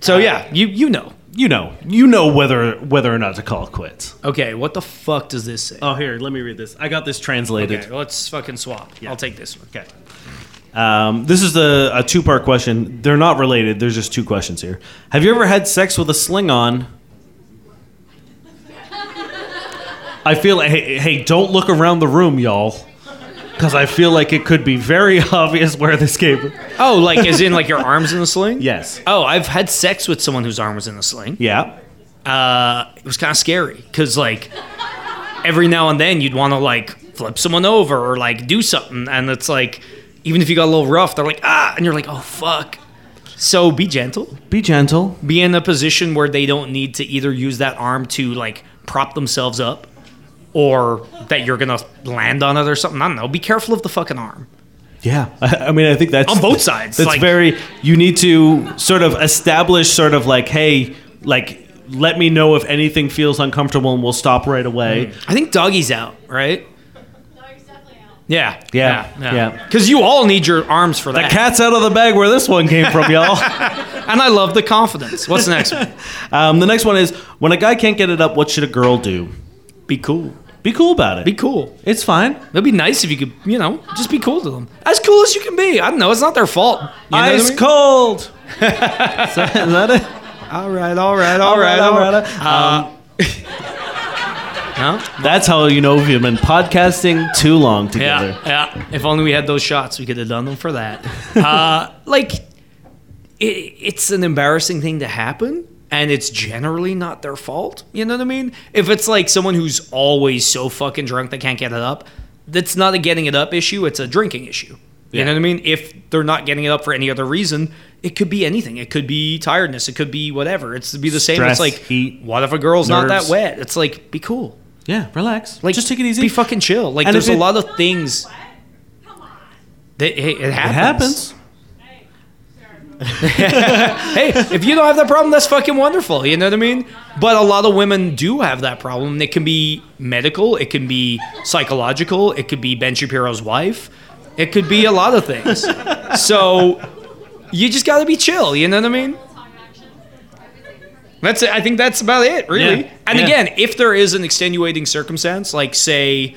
So, yeah, you you know. You know. You know whether whether or not to call it quits. Okay, what the fuck does this say? Oh, here, let me read this. I got this translated. Okay, let's fucking swap. Yeah. I'll take this one. Okay. Um, this is a, a two-part question. They're not related. There's just two questions here. Have you ever had sex with a sling on? I feel like, hey, hey, don't look around the room, y'all, because I feel like it could be very obvious where this came. Oh, like as in like your arm's in the sling? Yes. Oh, I've had sex with someone whose arm was in the sling. Yeah. Uh, it was kind of scary because like every now and then you'd want to like flip someone over or like do something, and it's like... Even if you got a little rough, they're like, ah, and you're like, oh, fuck. So be gentle. Be gentle. Be in a position where they don't need to either use that arm to, like, prop themselves up or that you're going to land on it or something. I don't know. Be careful of the fucking arm. Yeah. I mean, I think that's... On both sides. That's like, very... You need to sort of establish sort of like, hey, like, let me know if anything feels uncomfortable and we'll stop right away. I think doggy's out, right? Yeah, yeah, yeah. Because yeah. you all need your arms for that. The cat's out of the bag where this one came from, y'all. And I love the confidence. What's the next one? um, the next one is, when a guy can't get it up, what should a girl do? Be cool. Be cool about it. Be cool. It's fine. It'd be nice if you could, you know, just be cool to them. As cool as you can be. I don't know. It's not their fault. You know Ice I mean? Cold. Is that, is that it? All right, all right, all, all right, right, all right. right. Um, huh? That's how you know we've been podcasting too long together. Yeah, yeah. If only we had those shots, we could have done them for that. uh, like, it, it's an embarrassing thing to happen. And it's generally not their fault. You know what I mean? If it's like someone who's always so fucking drunk they can't get it up, that's not a getting it up issue. It's a drinking issue. You yeah. know what I mean? If they're not getting it up for any other reason, it could be anything. It could be tiredness. It could be whatever. It's to be the same. Stress, it's like, heat, what if a girl's nerves. Not that wet? It's like, be cool. Yeah, relax. Like, just take it easy. Be fucking chill. Like, and there's it, a lot of things. What? Come on. That, it, it happens. It happens. Hey, if you don't have that problem, that's fucking wonderful. You know what I mean? But a lot of women do have that problem. It can be medical. It can be psychological. It could be Ben Shapiro's wife. It could be a lot of things. So you just got to be chill. You know what I mean? That's it. I think that's about it, really. Yeah. And yeah. again, if there is an extenuating circumstance, like, say,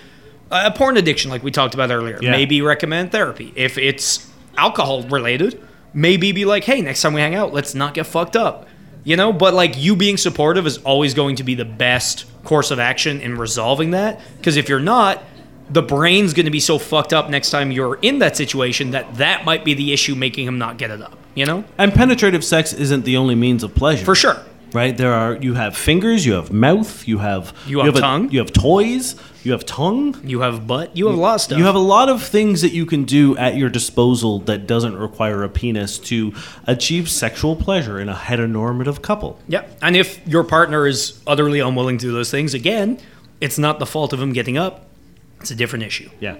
a porn addiction, like we talked about earlier, yeah. maybe recommend therapy. If it's alcohol related, maybe be like, hey, next time we hang out, let's not get fucked up, you know? But, like, you being supportive is always going to be the best course of action in resolving that, because if you're not, the brain's going to be so fucked up next time you're in that situation that that might be the issue making him not get it up, you know? And penetrative sex isn't the only means of pleasure. For sure. Right? There are, you have fingers, you have mouth, you have... You have, you have tongue. A, you have toys, you have tongue. You have butt, you have you, a lot of stuff. You have a lot of things that you can do at your disposal that doesn't require a penis to achieve sexual pleasure in a heteronormative couple. Yeah, and if your partner is utterly unwilling to do those things, again, it's not the fault of him getting up. It's a different issue. Yeah.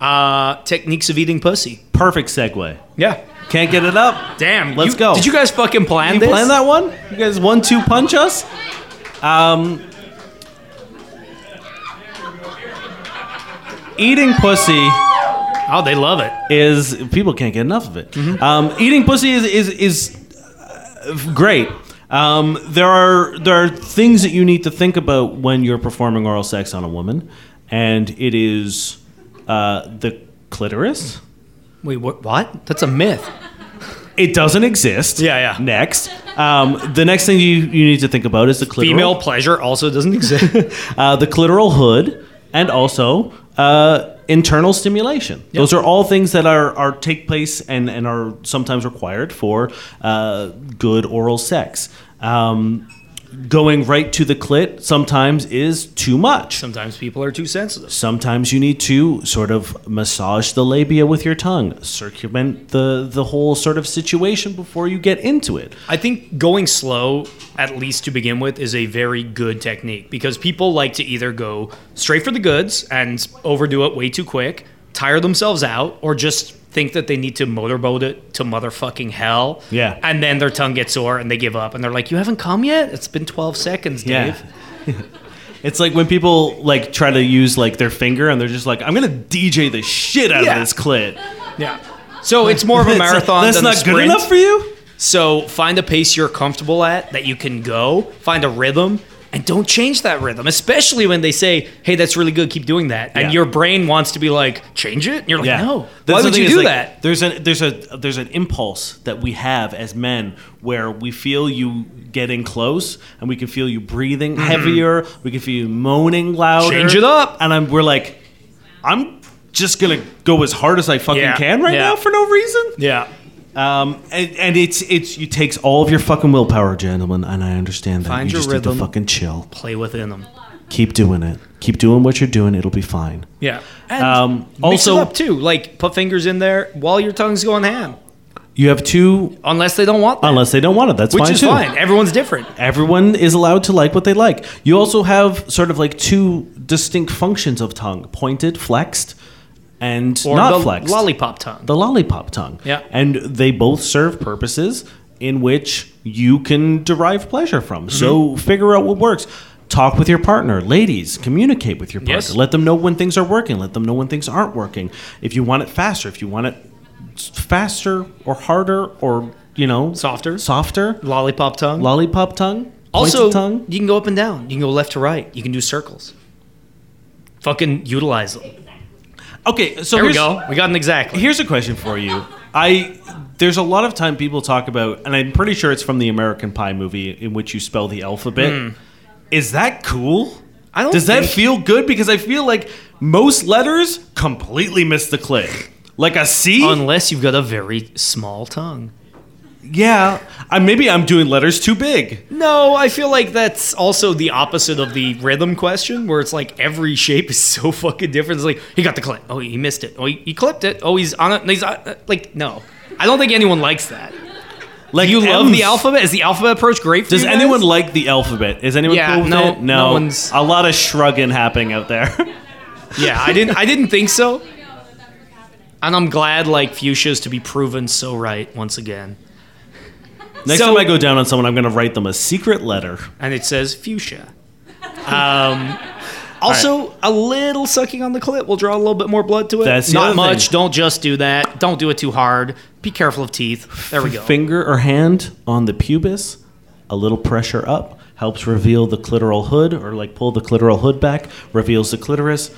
Uh, techniques of eating pussy. Perfect segue. Yeah. Can't get it up. Damn. Let's you, go. Did you guys fucking plan you this? You plan that one? You guys one, two punch us? Um, eating pussy. Oh, they love it. Is people can't get enough of it. Mm-hmm. Um, eating pussy is is, is uh, great. Um, there are there are things that you need to think about when you're performing oral sex on a woman, and it is uh, the clitoris. Wait, what? What? That's a myth. It doesn't exist. Yeah, yeah. Next. Um, the next thing you, you need to think about is the clitoral. Female pleasure also doesn't exist. uh, the clitoral hood and also uh, internal stimulation. Yep. Those are all things that are, are take place and, and are sometimes required for uh, good oral sex. Um, going right to the clit sometimes is too much. Sometimes people are too sensitive. Sometimes you need to sort of massage the labia with your tongue, circumvent the, the whole sort of situation before you get into it. I think going slow, at least to begin with, is a very good technique because people like to either go straight for the goods and overdo it way too quick, tire themselves out, or just think that they need to motorboat it to motherfucking hell. Yeah. And then their tongue gets sore and they give up. And they're like, you haven't come yet? It's been twelve seconds, Dave. Yeah. It's like when people like try to use like their finger and they're just like, I'm going to D J the shit out yeah. of this clit. Yeah. So it's more of a marathon That's than not a sprint. Good enough for you? So find a pace you're comfortable at that you can go. Find a rhythm. And don't change that rhythm, especially when they say, hey, that's really good, keep doing that. And yeah. your brain wants to be like, change it? And you're like, yeah. no, that's why would you do like, that? There's an, there's a there's an impulse that we have as men where we feel you getting close and we can feel you breathing heavier. Mm-hmm. We can feel you moaning louder. Change it up. And I'm, we're like, I'm just going to go as hard as I fucking yeah. can right yeah. now for no reason. Yeah. Um, and, and it's it's you takes all of your fucking willpower, gentlemen, and I understand that. Find you your just rhythm, need to fucking chill. Play within them. Keep doing it. Keep doing what you're doing. It'll be fine. Yeah. And um, mix also, it up too. Like put fingers in there while your tongue's going ham. You have two, unless they don't want that. Unless they don't want it, that's fine too. Which is fine. Everyone's different. Everyone is allowed to like what they like. You also have sort of like two distinct functions of tongue: pointed, flexed. And or not the flexed. Lollipop tongue. The lollipop tongue. Yeah. And they both serve purposes in which you can derive pleasure from. Mm-hmm. So figure out what works. Talk with your partner. Ladies, communicate with your partner. Yes. Let them know when things are working. Let them know when things aren't working. If you want it faster, if you want it faster or harder or, you know. Softer. Softer. Lollipop tongue. Lollipop tongue. Also, tongue. You can go up and down. You can go left to right. You can do circles. fucking utilize them. Okay, so here we go. We got an exactly. Here's a question for you. I there's a lot of time people talk about, and I'm pretty sure it's from the American Pie movie in which you spell the alphabet. Mm. Is that cool? I don't. Does think... that feel good? Because I feel like most letters completely miss the click. Like a C, unless you've got a very small tongue. Yeah, I, maybe I'm doing letters too big. No, I feel like that's also the opposite of the rhythm question, where it's like every shape is so fucking different. It's like, he got the clip. Oh, he missed it. Oh, he, he clipped it. Oh, he's on it. He's on it. Like, no, I don't think anyone likes that. Like, you M's. Love the alphabet? Is the alphabet approach great for Does you guys? Anyone like the alphabet? Is anyone yeah, cool with no, it? No, no one's... A lot of shrugging happening out there. Yeah, I didn't. I didn't think so. And I'm glad, like, fuchsias to be proven so right once again. Next so, time I go down on someone, I'm going to write them a secret letter. And it says fuchsia. Um, also, right. A little sucking on the clit will draw a little bit more blood to it. That's Not much. Thing. Don't just do that. Don't do it too hard. Be careful of teeth. There we go. Finger or hand on the pubis. A little pressure up helps reveal the clitoral hood, or, like, pull the clitoral hood back, reveals the clitoris.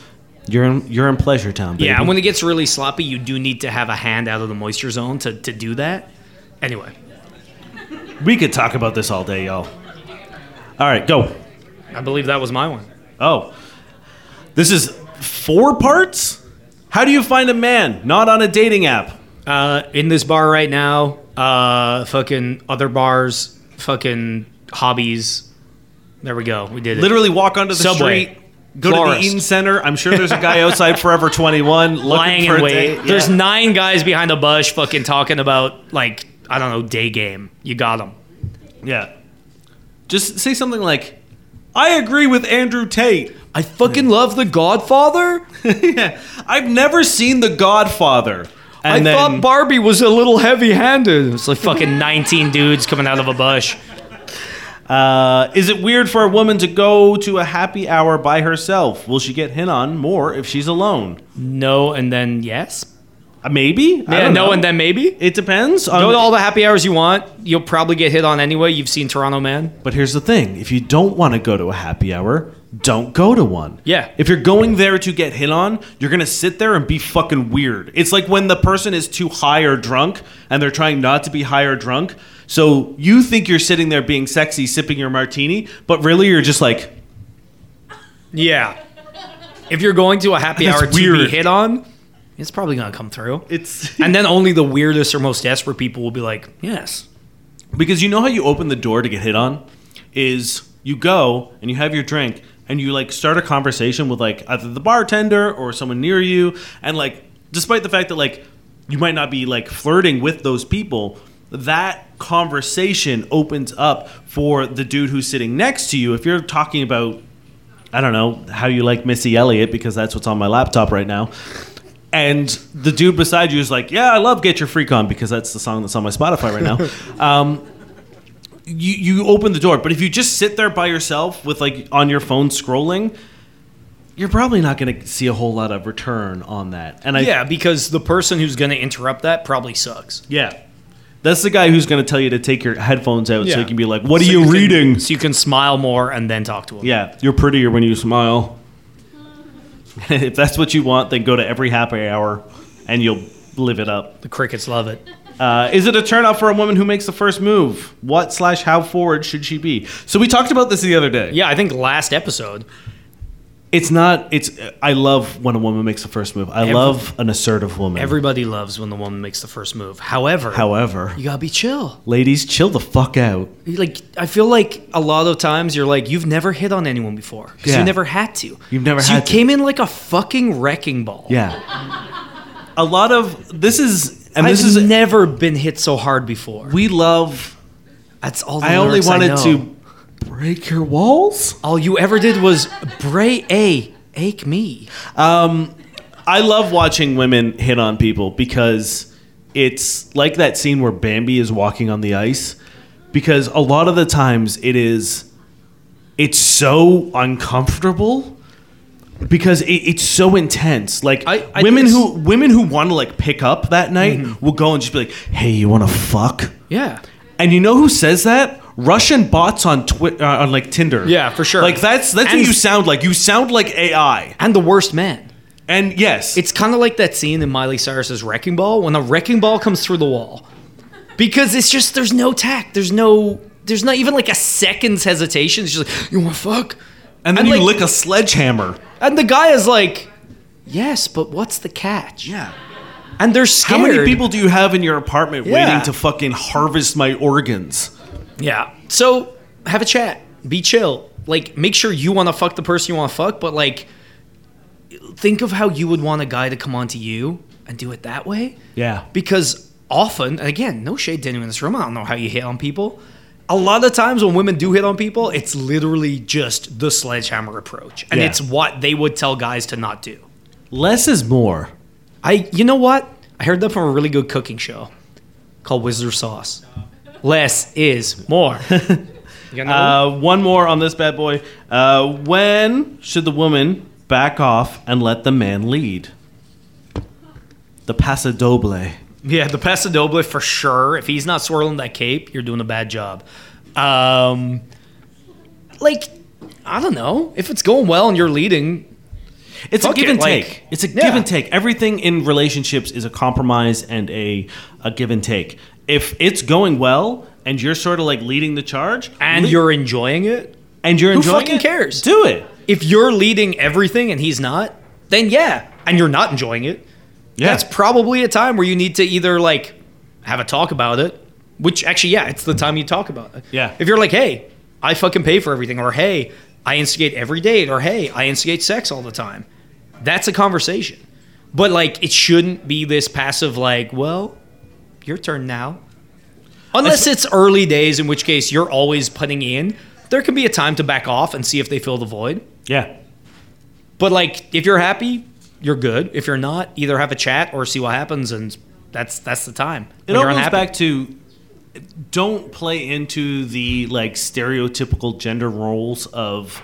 You're in, you're in pleasure town, baby. Yeah, and when it gets really sloppy, you do need to have a hand out of the moisture zone to, to do that. Anyway. We could talk about this all day, y'all. All right, go. I believe that was my one. Oh. This is four parts? How do you find a man not on a dating app? Uh, in this bar right now, uh, fucking other bars, fucking hobbies. There we go. We did it. Literally walk onto the Subway. Street. Go Florist. To the Eaton Center. I'm sure there's a guy outside Forever twenty-one looking Lying for in a wait. Date. Yeah. There's nine guys behind a bush fucking talking about, like, I don't know, day game. You got him. Yeah. Just say something like, I agree with Andrew Tate. I fucking yeah. love The Godfather. Yeah. I've never seen The Godfather. And I then... thought Barbie was a little heavy-handed. It's like fucking nineteen dudes coming out of a bush. Uh, is it weird for a woman to go to a happy hour by herself? Will she get hit on more if she's alone? No, and then yes. Maybe? I yeah, don't know. No, and then maybe? It depends. On go to all the happy hours you want. You'll probably get hit on anyway. You've seen Toronto Man. But here's the thing. If you don't want to go to a happy hour, don't go to one. Yeah. If you're going there to get hit on, you're going to sit there and be fucking weird. It's like when the person is too high or drunk, and they're trying not to be high or drunk. So you think you're sitting there being sexy, sipping your martini, but really you're just like... Yeah. If you're going to a happy hour weird. To be hit on... It's probably going to come through. It's And then only the weirdest or most desperate people will be like, yes. Because you know how you open the door to get hit on? Is you go and you have your drink and you like start a conversation with like either the bartender or someone near you. And like, despite the fact that like you might not be like flirting with those people, that conversation opens up for the dude who's sitting next to you. If you're talking about, I don't know, how you like Missy Elliott, because that's what's on my laptop right now. And the dude beside you is like, yeah, I love Get Your Freak On, because that's the song that's on my Spotify right now. um, you, you open the door. But if you just sit there by yourself with like on your phone scrolling, you're probably not going to see a whole lot of return on that. And I, Yeah, because the person who's going to interrupt that probably sucks. Yeah. That's the guy who's going to tell you to take your headphones out yeah. so you can be like, what so are you, you reading? Can, so you can smile more and then talk to him. Yeah, you're prettier when you smile. If that's what you want, then go to every happy hour and you'll live it up. The crickets love it. Uh, is it a turnoff for a woman who makes the first move? What slash how forward should she be? So we talked about this the other day. Yeah, I think last episode. It's not, it's, I love when a woman makes the first move. I every, love an assertive woman. Everybody loves when the woman makes the first move. However. However. You gotta be chill. Ladies, chill the fuck out. Like, I feel like a lot of times you're like, you've never hit on anyone before. Because yeah. you never had to. You've never so had you to. You came in like a fucking wrecking ball. Yeah. A lot of, this is, and I've this is. I've never been hit so hard before. We love. That's all the I only wanted I to. Break your walls? All you ever did was bray a ache me. Um, I love watching women hit on people because it's like that scene where Bambi is walking on the ice, because a lot of the times it is it's so uncomfortable because it, it's so intense. Like I, I women who women who want to like pick up that night mm-hmm. will go and just be like, "Hey, you want to fuck?" Yeah. And you know who says that? Russian bots on Twi- uh, on like Tinder. Yeah, for sure. Like that's that's and what you sound like. You sound like A I. And the worst man. And yes. It's kind of like that scene in Miley Cyrus's Wrecking Ball when the wrecking ball comes through the wall. Because it's just, there's no tact. There's no, there's not even like a second's hesitation. It's just like, you want to fuck? And then and you like, lick a sledgehammer. And the guy is like, yes, but what's the catch? Yeah. And they're scared. How many people do you have in your apartment yeah. waiting to fucking harvest my organs? Yeah. So have a chat. Be chill. Like, make sure you want to fuck the person you want to fuck, but like, think of how you would want a guy to come on to you and do it that way. Yeah. Because often, and again, no shade to anyone in this room. I don't know how you hit on people. A lot of times when women do hit on people, it's literally just the sledgehammer approach. And yeah. it's what they would tell guys to not do. Less is more. I, you know what? I heard that from a really good cooking show called Wizard of Sauce. Less is more. uh, one more on this bad boy. Uh, when should the woman back off and let the man lead? The paso doble. Yeah, the paso doble for sure. If he's not swirling that cape, you're doing a bad job. Um, like, I don't know. If it's going well and you're leading... It's Fuck a give it, and take. Like, it's a yeah. give and take. Everything in relationships is a compromise and a a give and take. If it's going well and you're sort of like leading the charge and lead, you're enjoying it, and you're enjoying it, who fucking cares? Do it. If you're leading everything and he's not, then yeah, and you're not enjoying it. Yeah. That's probably a time where you need to either like have a talk about it, which actually yeah, it's the time you talk about it. Yeah. If you're like, "Hey, I fucking pay for everything," or "Hey, I instigate every date," or "Hey, I instigate sex all the time." That's a conversation. But like, it shouldn't be this passive like, well, your turn now. Unless it's early days, in which case you're always putting in. There can be a time to back off and see if they fill the void. Yeah. But like, if you're happy, you're good. If you're not, either have a chat or see what happens, and that's that's the time. It all goes back to... Don't play into the like stereotypical gender roles of,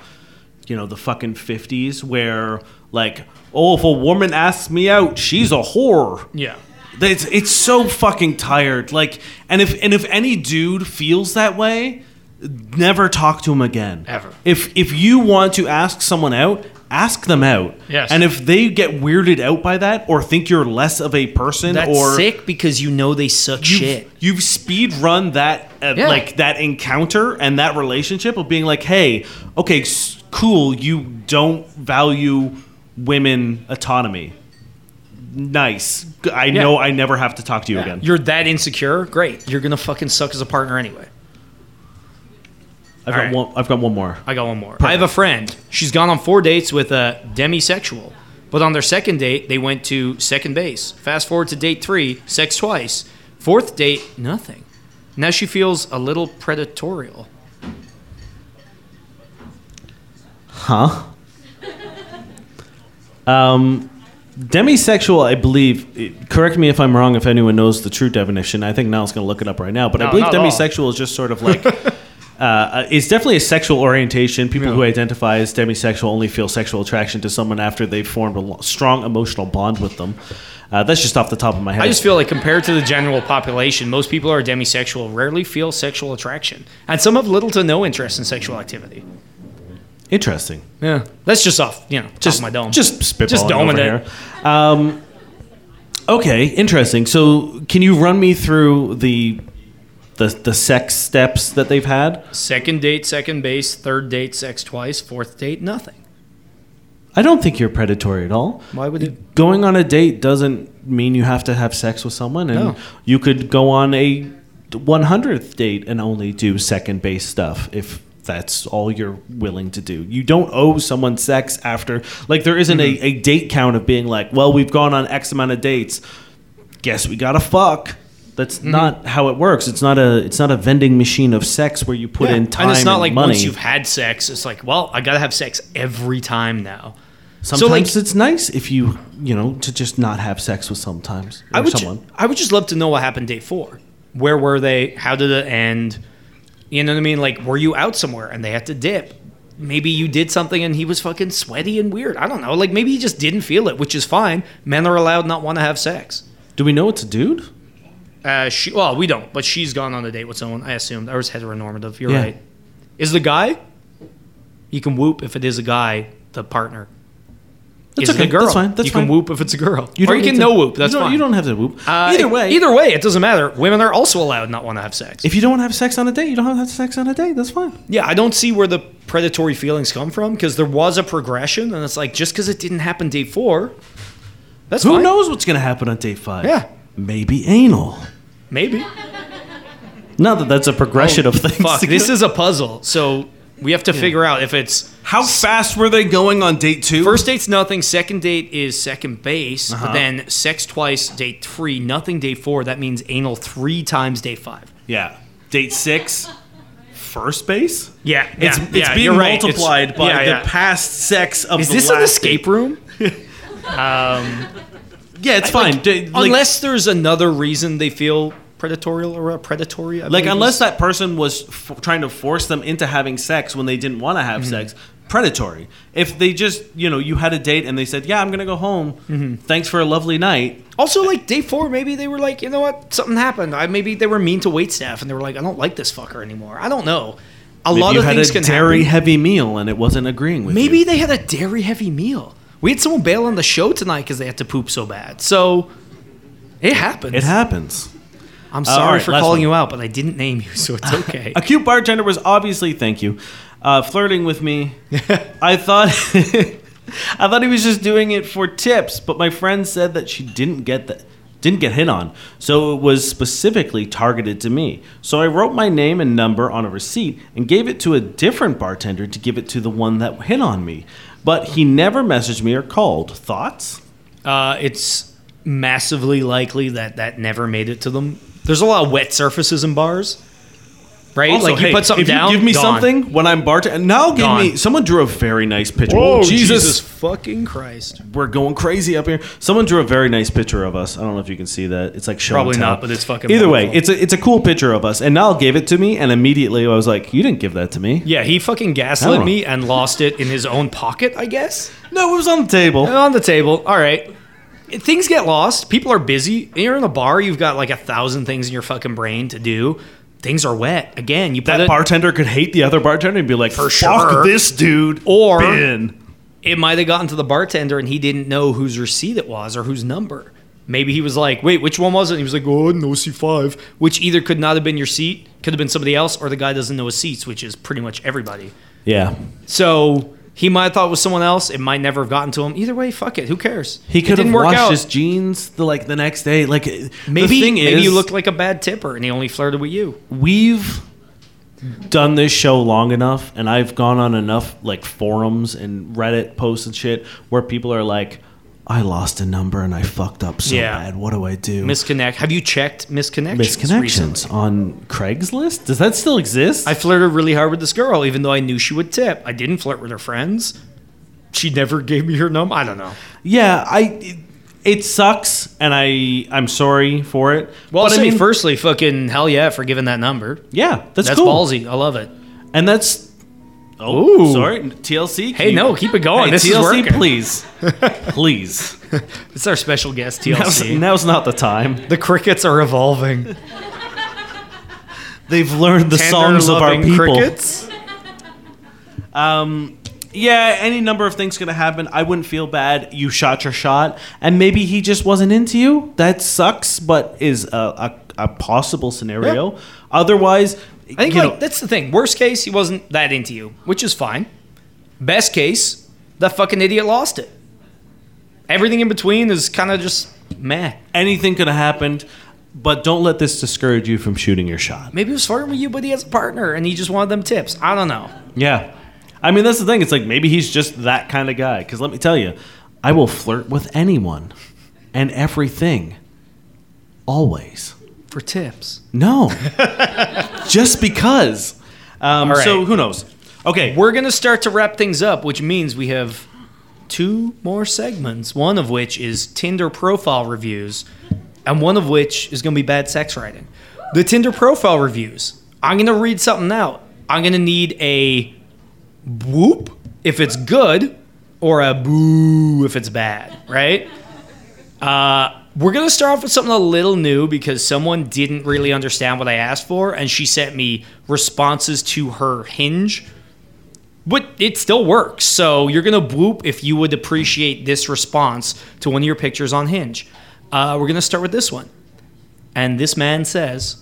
you know, the fucking fifties where like, oh, if a woman asks me out, she's a whore. Yeah. It's, it's so fucking tired. Like, and if and if any dude feels that way, never talk to him again. Ever. If if you want to ask someone out, ask them out. Yes. And if they get weirded out by that or think you're less of a person, that's or sick, because you know they suck you've, shit. You've speed run that uh, yeah. like that encounter and that relationship of being like, hey, okay, cool, you don't value women autonomy. Nice. I yeah. know I never have to talk to you yeah. again. You're that insecure? Great. You're gonna fucking suck as a partner anyway. I've All got right. one. I've got one more. I got one more. Perfect. I have a friend. She's gone on four dates with a demisexual, but on their second date, they went to second base. Fast forward to date three, sex twice. Fourth date, nothing. Now she feels a little predatorial. Huh? um, demisexual, I believe. Correct me if I'm wrong. If anyone knows the true definition, I think Niall's going to look it up right now. But no, I believe demisexual is just sort of like. Uh, it's definitely a sexual orientation. People yeah. who identify as demisexual only feel sexual attraction to someone after they've formed a lo- strong emotional bond with them. Uh, that's just off the top of my head. I just feel like compared to the general population, most people who are demisexual rarely feel sexual attraction. And some have little to no interest in sexual activity. Interesting. Yeah. That's just off, you know, just off my dome. Just spitballing just over here. Um, okay, interesting. So can you run me through the... The the sex steps that they've had? Second date, second base. Third date, sex twice. Fourth date, nothing. I don't think you're predatory at all. Why would it? Going on a date doesn't mean you have to have sex with someone. And no. You could go on a hundredth date and only do second base stuff if that's all you're willing to do. You don't owe someone sex after. Like, there isn't mm-hmm. a, a date count of being like, well, we've gone on X amount of dates. Guess we gotta fuck. That's mm-hmm. not how it works. It's not a it's not a vending machine of sex where you put yeah. in time and money. And it's not like money. Once you've had sex, it's like, well, I gotta have sex every time now. Sometimes so like, it's nice if you you know to just not have sex with sometimes or I would someone. Ju- I would just love to know what happened day four. Where were they? How did it end? You know what I mean? Like, were you out somewhere and they had to dip? Maybe you did something and he was fucking sweaty and weird. I don't know. Like, maybe he just didn't feel it, which is fine. Men are allowed not want to have sex. Do we know it's a dude? Uh, she, well, we don't, but she's gone on a date with someone, I assumed. I was heteronormative. You're yeah. right. Is the guy? You can whoop if it is a guy, the partner. That's is okay. It a girl? That's fine. That's you fine. Can whoop if it's a girl. You or you can to, no whoop. That's you fine. You don't have to whoop. Uh, either way. Either way, it doesn't matter. Women are also allowed not want to have sex. If you don't want to have sex on a date, you don't have to have sex on a date. That's fine. Yeah, I don't see where the predatory feelings come from, because there was a progression, and it's like, just because it didn't happen day four, that's Who fine. Who knows what's going to happen on day five? Yeah. Maybe anal. Maybe. Not that that's a progression oh, of things. Fuck, this is a puzzle, so... We have to yeah. figure out if it's... How fast were they going on date two? First date's nothing. Second date is second base. Uh-huh. But then sex twice, date three, nothing day four. That means anal three times day five. Yeah. Date six, first base? Yeah. It's, yeah, it's yeah, being right. multiplied it's, by yeah, yeah. the past sex of is the last Is this an escape date. Room? um, yeah, it's I, fine. Like, D- like, unless there's another reason they feel... predatorial or predatory? I like, unless that person was f- trying to force them into having sex when they didn't want to have mm-hmm. sex. Predatory. If they just, you know, you had a date and they said, yeah, I'm going to go home. Mm-hmm. Thanks for a lovely night. Also, like, day four, maybe they were like, you know what? Something happened. I Maybe they were mean to waitstaff and they were like, I don't like this fucker anymore. I don't know. A maybe lot of things can happen. You had a dairy-heavy meal and it wasn't agreeing with maybe you. Maybe they had a dairy-heavy meal. We had someone bail on the show tonight because they had to poop so bad. So, it happens. It happens. I'm sorry uh, right, for calling one. you out, but I didn't name you, so it's okay. A cute bartender was obviously, thank you, uh, flirting with me. I thought I thought he was just doing it for tips, but my friend said that she didn't get the, didn't get hit on, so it was specifically targeted to me. So I wrote my name and number on a receipt and gave it to a different bartender to give it to the one that hit on me. But he never messaged me or called. Thoughts? Uh, it's massively likely that that never made it to them. There's a lot of wet surfaces in bars, right? Also, like, you hey, put something if down, you give me gone. something when I'm bartending. Now give gone. me... Someone drew a very nice picture. Whoa, Jesus. Jesus fucking Christ. We're going crazy up here. Someone drew a very nice picture of us. I don't know if you can see that. It's like show Probably not, but it's fucking Either wonderful. way, it's a, it's a cool picture of us. And Niall gave it to me, and immediately I was like, you didn't give that to me. Yeah, he fucking gaslit me and lost it in his own pocket, I guess? No, it was on the table. On the table. All right. Things get lost. People are busy. You're in a bar. You've got like a thousand things in your fucking brain to do. Things are wet. Again, you put that it, bartender could hate the other bartender and be like, "For fuck sure, this dude." Or Ben. It might have gotten to the bartender and he didn't know whose receipt it was or whose number. Maybe he was like, "Wait, which one was it?" And he was like, "Oh, no, C five," which either could not have been your seat, could have been somebody else, or the guy doesn't know his seats, which is pretty much everybody. Yeah. So. He might have thought it was someone else. It might never have gotten to him. Either way, fuck it. Who cares? He could have washed his jeans the, like the next day. Like maybe, the thing is, maybe you looked like a bad tipper and he only flirted with you. We've done this show long enough, and I've gone on enough like forums and Reddit posts and shit where people are like, "I lost a number and I fucked up so yeah. bad. What do I do?" Misconnect. Have you checked misconnections? Misconnections recently? On Craigslist? Does that still exist? I flirted really hard with this girl, even though I knew she would tip. I didn't flirt with her friends. She never gave me her number. I don't know. Yeah, I. It, it sucks, and I. I'm sorry for it. Well, but I'll say, I mean, firstly, fucking hell yeah for giving that number. Yeah, that's that's cool. Ballsy. I love it. And that's. Oh, ooh. Sorry. T L C. Hey, you... no, keep it going. Hey, this T L C, is please. Please. It's our special guest, T L C. Now's, now's not the time. The crickets are evolving. They've learned the Tender songs of our people. Crickets? Um, yeah, any number of things going to happen. I wouldn't feel bad. You shot your shot. And maybe he just wasn't into you. That sucks, but is a, a, a possible scenario. Yeah. Otherwise... I think like, that's the thing. Worst case, he wasn't that into you, which is fine. Best case, that fucking idiot lost it. Everything in between is kind of just meh. Anything could have happened, but don't let this discourage you from shooting your shot. Maybe he was flirting with you, but he has a partner, and he just wanted them tips. I don't know. Yeah. I mean, that's the thing. It's like maybe he's just that kind of guy. Because let me tell you, I will flirt with anyone and everything. Always. For tips. No. Just because. Um, right. So who knows? Okay. We're going to start to wrap things up, which means we have two more segments, one of which is Tinder profile reviews, and one of which is going to be bad sex writing. The Tinder profile reviews. I'm going to read something out. I'm going to need a whoop if it's good or a boo if it's bad, right? Uh, We're going to start off with something a little new because someone didn't really understand what I asked for, and she sent me responses to her Hinge, but it still works. So you're going to bloop if you would appreciate this response to one of your pictures on Hinge. Uh, we're going to start with this one. And this man says,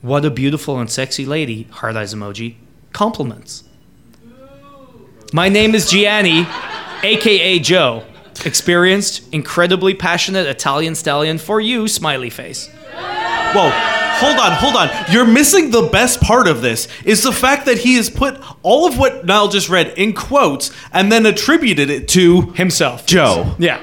"What a beautiful and sexy lady," heart eyes emoji, "compliments. My name is Gianni, a k a. Joe. Experienced, incredibly passionate Italian stallion for you, smiley face." Whoa, hold on, hold on. You're missing the best part of this, is the fact that he has put all of what Niall just read in quotes and then attributed it to... himself. Joe. Yeah.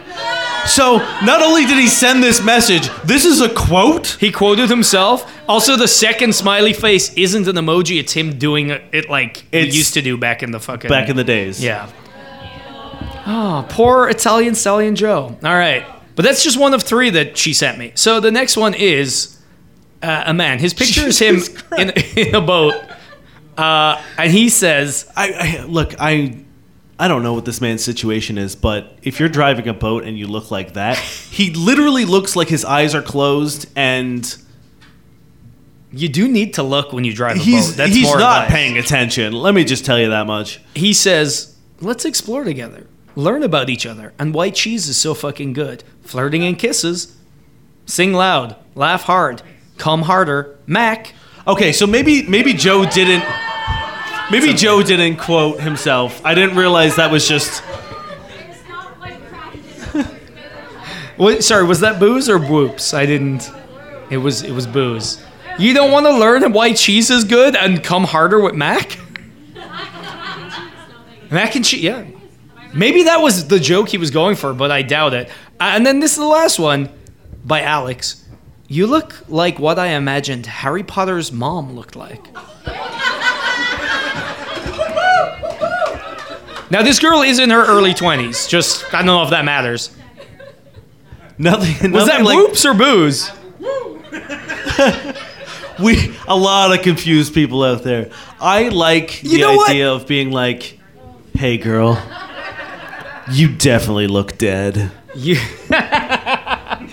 So, not only did he send this message, this is a quote? He quoted himself. Also, the second smiley face isn't an emoji, it's him doing it like it's he used to do back in the fucking... Back in the days. Yeah. Oh, poor Italian stallion Joe. All right. But that's just one of three that she sent me. So the next one is uh, a man. His picture is him in, in a boat. Uh, and he says... I, I Look, I... I don't know what this man's situation is, but if you're driving a boat and you look like that, he literally looks like his eyes are closed, and you do need to look when you drive a he's, boat. That's he's more not advice. Paying attention. Let me just tell you that much. He says, "Let's explore together, learn about each other, and white cheese is so fucking good. Flirting and kisses, sing loud, laugh hard, come harder, Mac." Okay, so maybe maybe Joe didn't. Maybe Something. Joe didn't quote himself. I didn't realize that was just... Wait, sorry, was that booze or whoops? I didn't... It was it was booze. You don't want to learn why cheese is good and come harder with Mac? Mac and cheese, yeah. Maybe that was the joke he was going for, but I doubt it. And then this is the last one by Alex. "You look like what I imagined Harry Potter's mom looked like." Now, this girl is in her early twenties. Just, I don't know if that matters. Nothing. Was nothing that like, whoops or booze? we A lot of confused people out there. I like you the idea what? of being like, "Hey, girl, you definitely look dead. You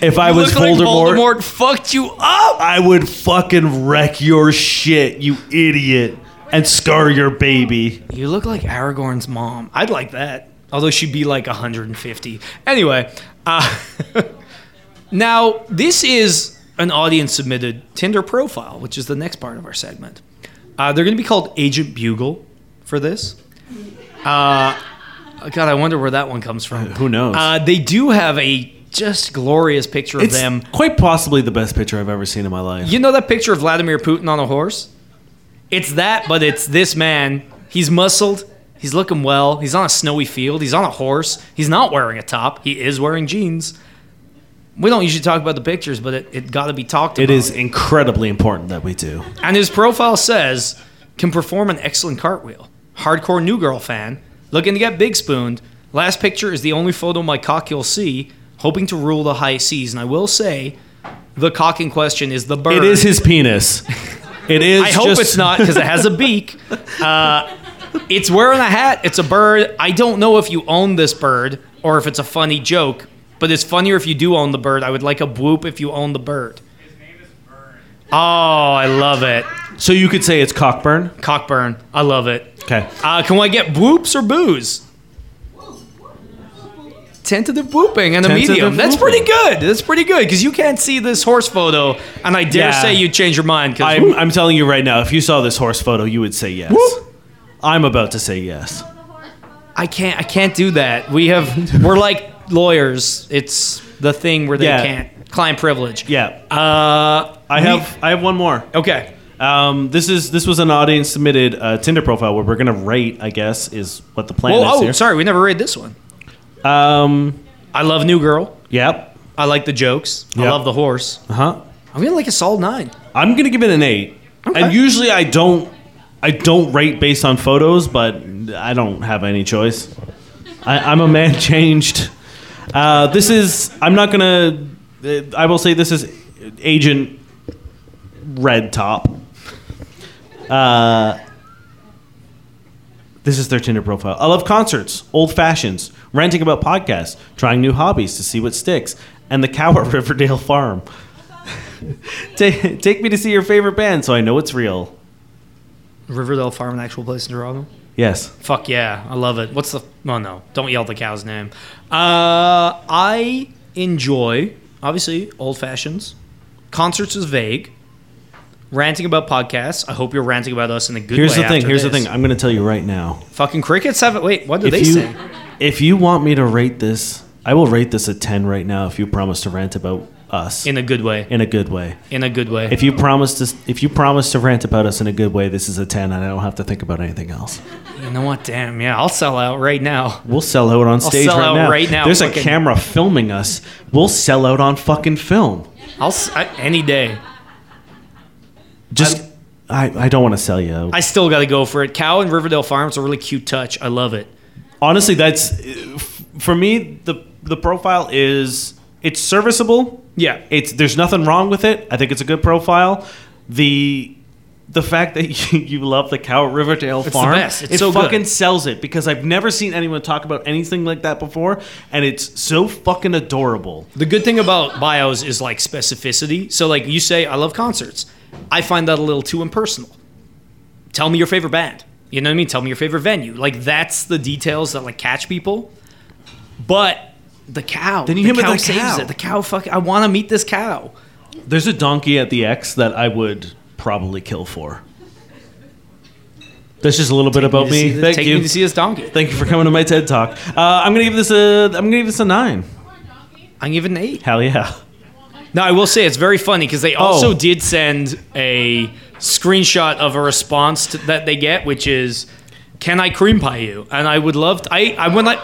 if I you was look Voldemort, like Voldemort fucked you up, I would fucking wreck your shit, you idiot. And scar your baby. You look like Aragorn's mom." I'd like that. Although she'd be like one hundred fifty. Anyway. Uh, now, this is an audience-submitted Tinder profile, which is the next part of our segment. Uh, they're going to be called Agent Bugle for this. Uh, God, I wonder where that one comes from. Who knows? Uh, they do have a just glorious picture of it's them. Quite possibly the best picture I've ever seen in my life. You know that picture of Vladimir Putin on a horse? It's that, but it's this man. He's muscled. He's looking well. He's on a snowy field. He's on a horse. He's not wearing a top. He is wearing jeans. We don't usually talk about the pictures, but it, it got to be talked about. It is incredibly important that we do. And his profile says, "Can perform an excellent cartwheel. Hardcore New Girl fan. Looking to get big spooned. Last picture is the only photo my cock you'll see. Hoping to rule the high seas." And I will say, the cock in question is the bird. It is his penis. It is. I hope just... it's not, because it has a beak. Uh, it's wearing a hat. It's a bird. I don't know if you own this bird or if it's a funny joke, but it's funnier if you do own the bird. I would like a bloop if you own the bird. His name is Burn. Oh, I love it. So you could say it's Cockburn? Cockburn. I love it. Okay. Uh, can I get bloops or boos? Tentative blooping and a medium. Blooping. That's pretty good. That's pretty good because you can't see this horse photo, and I dare yeah. say you'd change your mind. I'm, I'm telling you right now, if you saw this horse photo, you would say yes. Whoop. I'm about to say yes. I can't. I can't do that. We have. We're like lawyers. It's the thing where they yeah. can't. Client privilege. Yeah. Uh, I have. We, I have one more. Okay. Um, this is this was an audience submitted uh, Tinder profile where we're gonna rate. I guess is what the plan Whoa, is. Oh, here. Sorry, we never rated this one. Um, I love New Girl. Yep. I like the jokes. Yep. I love the horse. Uh huh. I'm gonna like a solid nine. I'm gonna give it an eight. Okay. And usually I don't, I don't rate based on photos, but I don't have any choice. I, I'm a man changed. Uh, this is. I'm not gonna. Uh, I will say this is Agent Red Top. Uh. This is their Tinder profile. I love concerts, old fashions, ranting about podcasts, trying new hobbies to see what sticks, and the cow at Riverdale Farm. take, take me to see your favorite band so I know it's real. Riverdale Farm, an actual place in Toronto? Yes. Fuck yeah. I love it. What's the... Oh, no. Don't yell the cow's name. Uh, I enjoy, obviously, old fashions. Concerts is vague. Ranting about podcasts. I hope you're ranting about us in a good way. Here's the thing. Here's the thing. I'm going to tell you right now. Fucking crickets have it. Wait, what did they say? If you want me to rate this, I will rate this a ten right now if you promise to rant about us in a good way. In a good way. In a good way. If you promise to, if you promise to rant about us in a good way, this is a ten, and I don't have to think about anything else. You know what? Damn, yeah, I'll sell out right now. We'll sell out on stage I'll sell right, out now. right now. There's fucking... a camera filming us. We'll sell out on fucking film. I'll I, any day. Just, I I, I don't want to sell you out. I still got to go for it. Cow and Riverdale Farm's a really cute touch. I love it. Honestly, that's for me. The the profile is it's serviceable. Yeah, it's there's nothing wrong with it. I think it's a good profile. The the fact that you, you love the cow at Riverdale Farm, it's the best. It's it so fucking good. Sells it because I've never seen anyone talk about anything like that before, and it's so fucking adorable. The good thing about bios is like specificity. So like you say, I love concerts. I find that a little too impersonal. Tell me your favorite band. You know what I mean? Tell me your favorite venue. Like that's the details that like catch people. But the cow. Then you the hit cow, the cow saves it. The cow fuck I want to meet this cow. There's a donkey at the X that I would probably kill for. That's just a little take bit about me. me. The, Thank take you. me to see this donkey. Thank you for coming to my TED Talk. Uh, I'm gonna give this a. I'm gonna give this a nine. I'm giving an eight. Hell yeah. No, I will say it's very funny because they also oh. did send a screenshot of a response to, that they get, which is, "Can I cream pie you?" And I would love to. I, I when I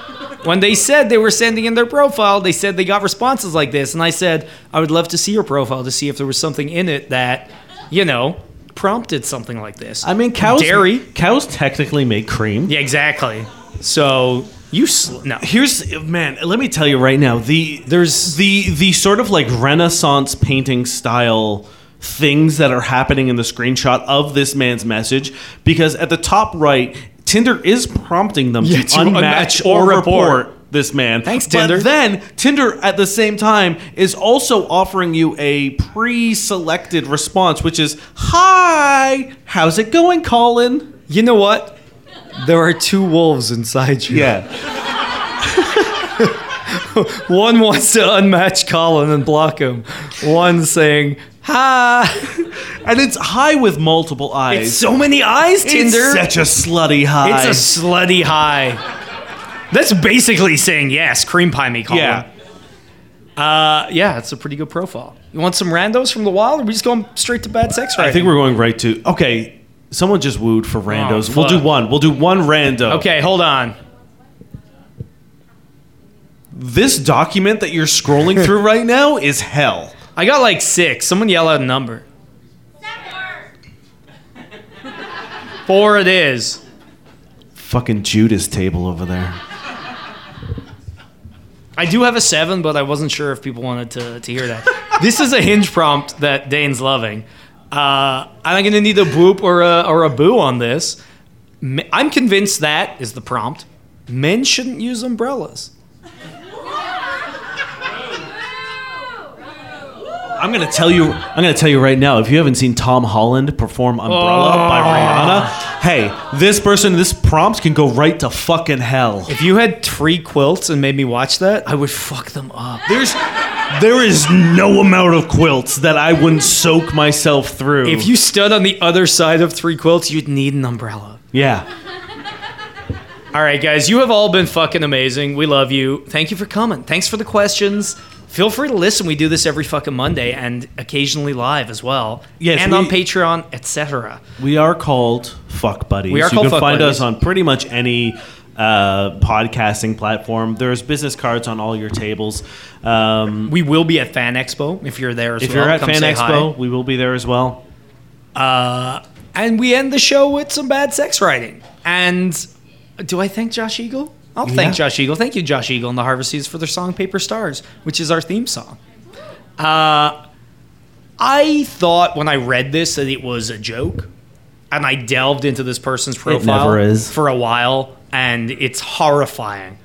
when they said they were sending in their profile, they said they got responses like this, and I said I would love to see your profile to see if there was something in it that, you know, prompted something like this. I mean, cows dairy cows technically make cream. Yeah, exactly. So. You sl- no. Here's man. Let me tell you right now. The there's the the sort of like Renaissance painting style things that are happening in the screenshot of this man's message because at the top right, Tinder is prompting them yeah, to, to unmatch, unmatch or, or report. report this man. Thanks, Tinder. But then Tinder at the same time is also offering you a pre-selected response, which is "Hi, how's it going, Colin?" You know what? There are two wolves inside you. Yeah. One wants to unmatch Colin and block him. One's saying, hi. And it's high with multiple eyes. It's so many eyes, Tinder. It's such a slutty high. It's a slutty high. That's basically saying, yes, cream pie me, Colin. Yeah. Uh, yeah, it's a pretty good profile. You want some randos from the wild, or are we just going straight to bad sex right now? I think we're going right to... Okay. Someone just wooed for randos. Oh, we'll do one. We'll do one rando. Okay, hold on. This document that you're scrolling through right now is hell. I got like six. Someone yell out a number. Seven. Four it is. Fucking Judas table over there. I do have a seven, but I wasn't sure if people wanted to, to hear that. This is a Hinge prompt that Dane's loving. Uh, I'm going to need a whoop or a, or a boo on this. I'm convinced that is the prompt. Men shouldn't use umbrellas. I'm going to tell you, I'm going to tell you right now, if you haven't seen Tom Holland perform Umbrella oh. by Rihanna, hey, this person, this prompt can go right to fucking hell. If you had three quilts and made me watch that, I would fuck them up. There's... There is no amount of quilts that I wouldn't soak myself through. If you stood on the other side of three quilts, you'd need an umbrella. Yeah. All right, guys, you have all been fucking amazing. We love you. Thank you for coming. Thanks for the questions. Feel free to listen. We do this every fucking Monday and occasionally live as well. Yes, and we, on Patreon, et cetera. We are called Fuck Buddies. We are called Fuck Buddies. You can find us on pretty much any... Uh, podcasting platform. There's business cards on all your tables. Um, we will be at Fan Expo if you're there as well. If you're at Fan Expo, we will be there as well. Uh, and we end the show with some bad sex writing. And do I thank Josh Eagle? I'll yeah. thank Josh Eagle. Thank you, Josh Eagle and the Harvesties for their song Paper Stars, which is our theme song. Uh, I thought when I read this that it was a joke, and I delved into this person's profile for a while. And it's horrifying.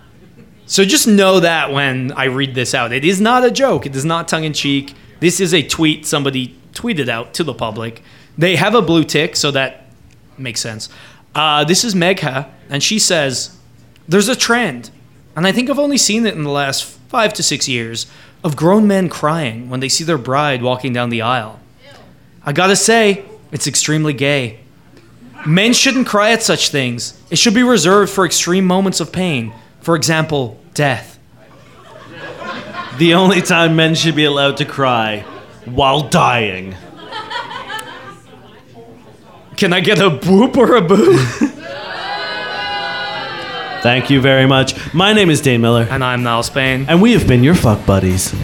So just know that when I read this out, it is not a joke. It is not tongue-in-cheek. This is a tweet somebody tweeted out to the public. They have a blue tick, so that makes sense. Uh, this is Megha, and she says, there's a trend, and I think I've only seen it in the last five to six years, of grown men crying when they see their bride walking down the aisle. Ew. I gotta say, it's extremely gay. Men shouldn't cry at such things. It should be reserved for extreme moments of pain. For example, death. The only time men should be allowed to cry while dying. Can I get a boop or a boo? Thank you very much. My name is Dane Miller. And I'm Niall Spain. And we have been your Fuck Buddies.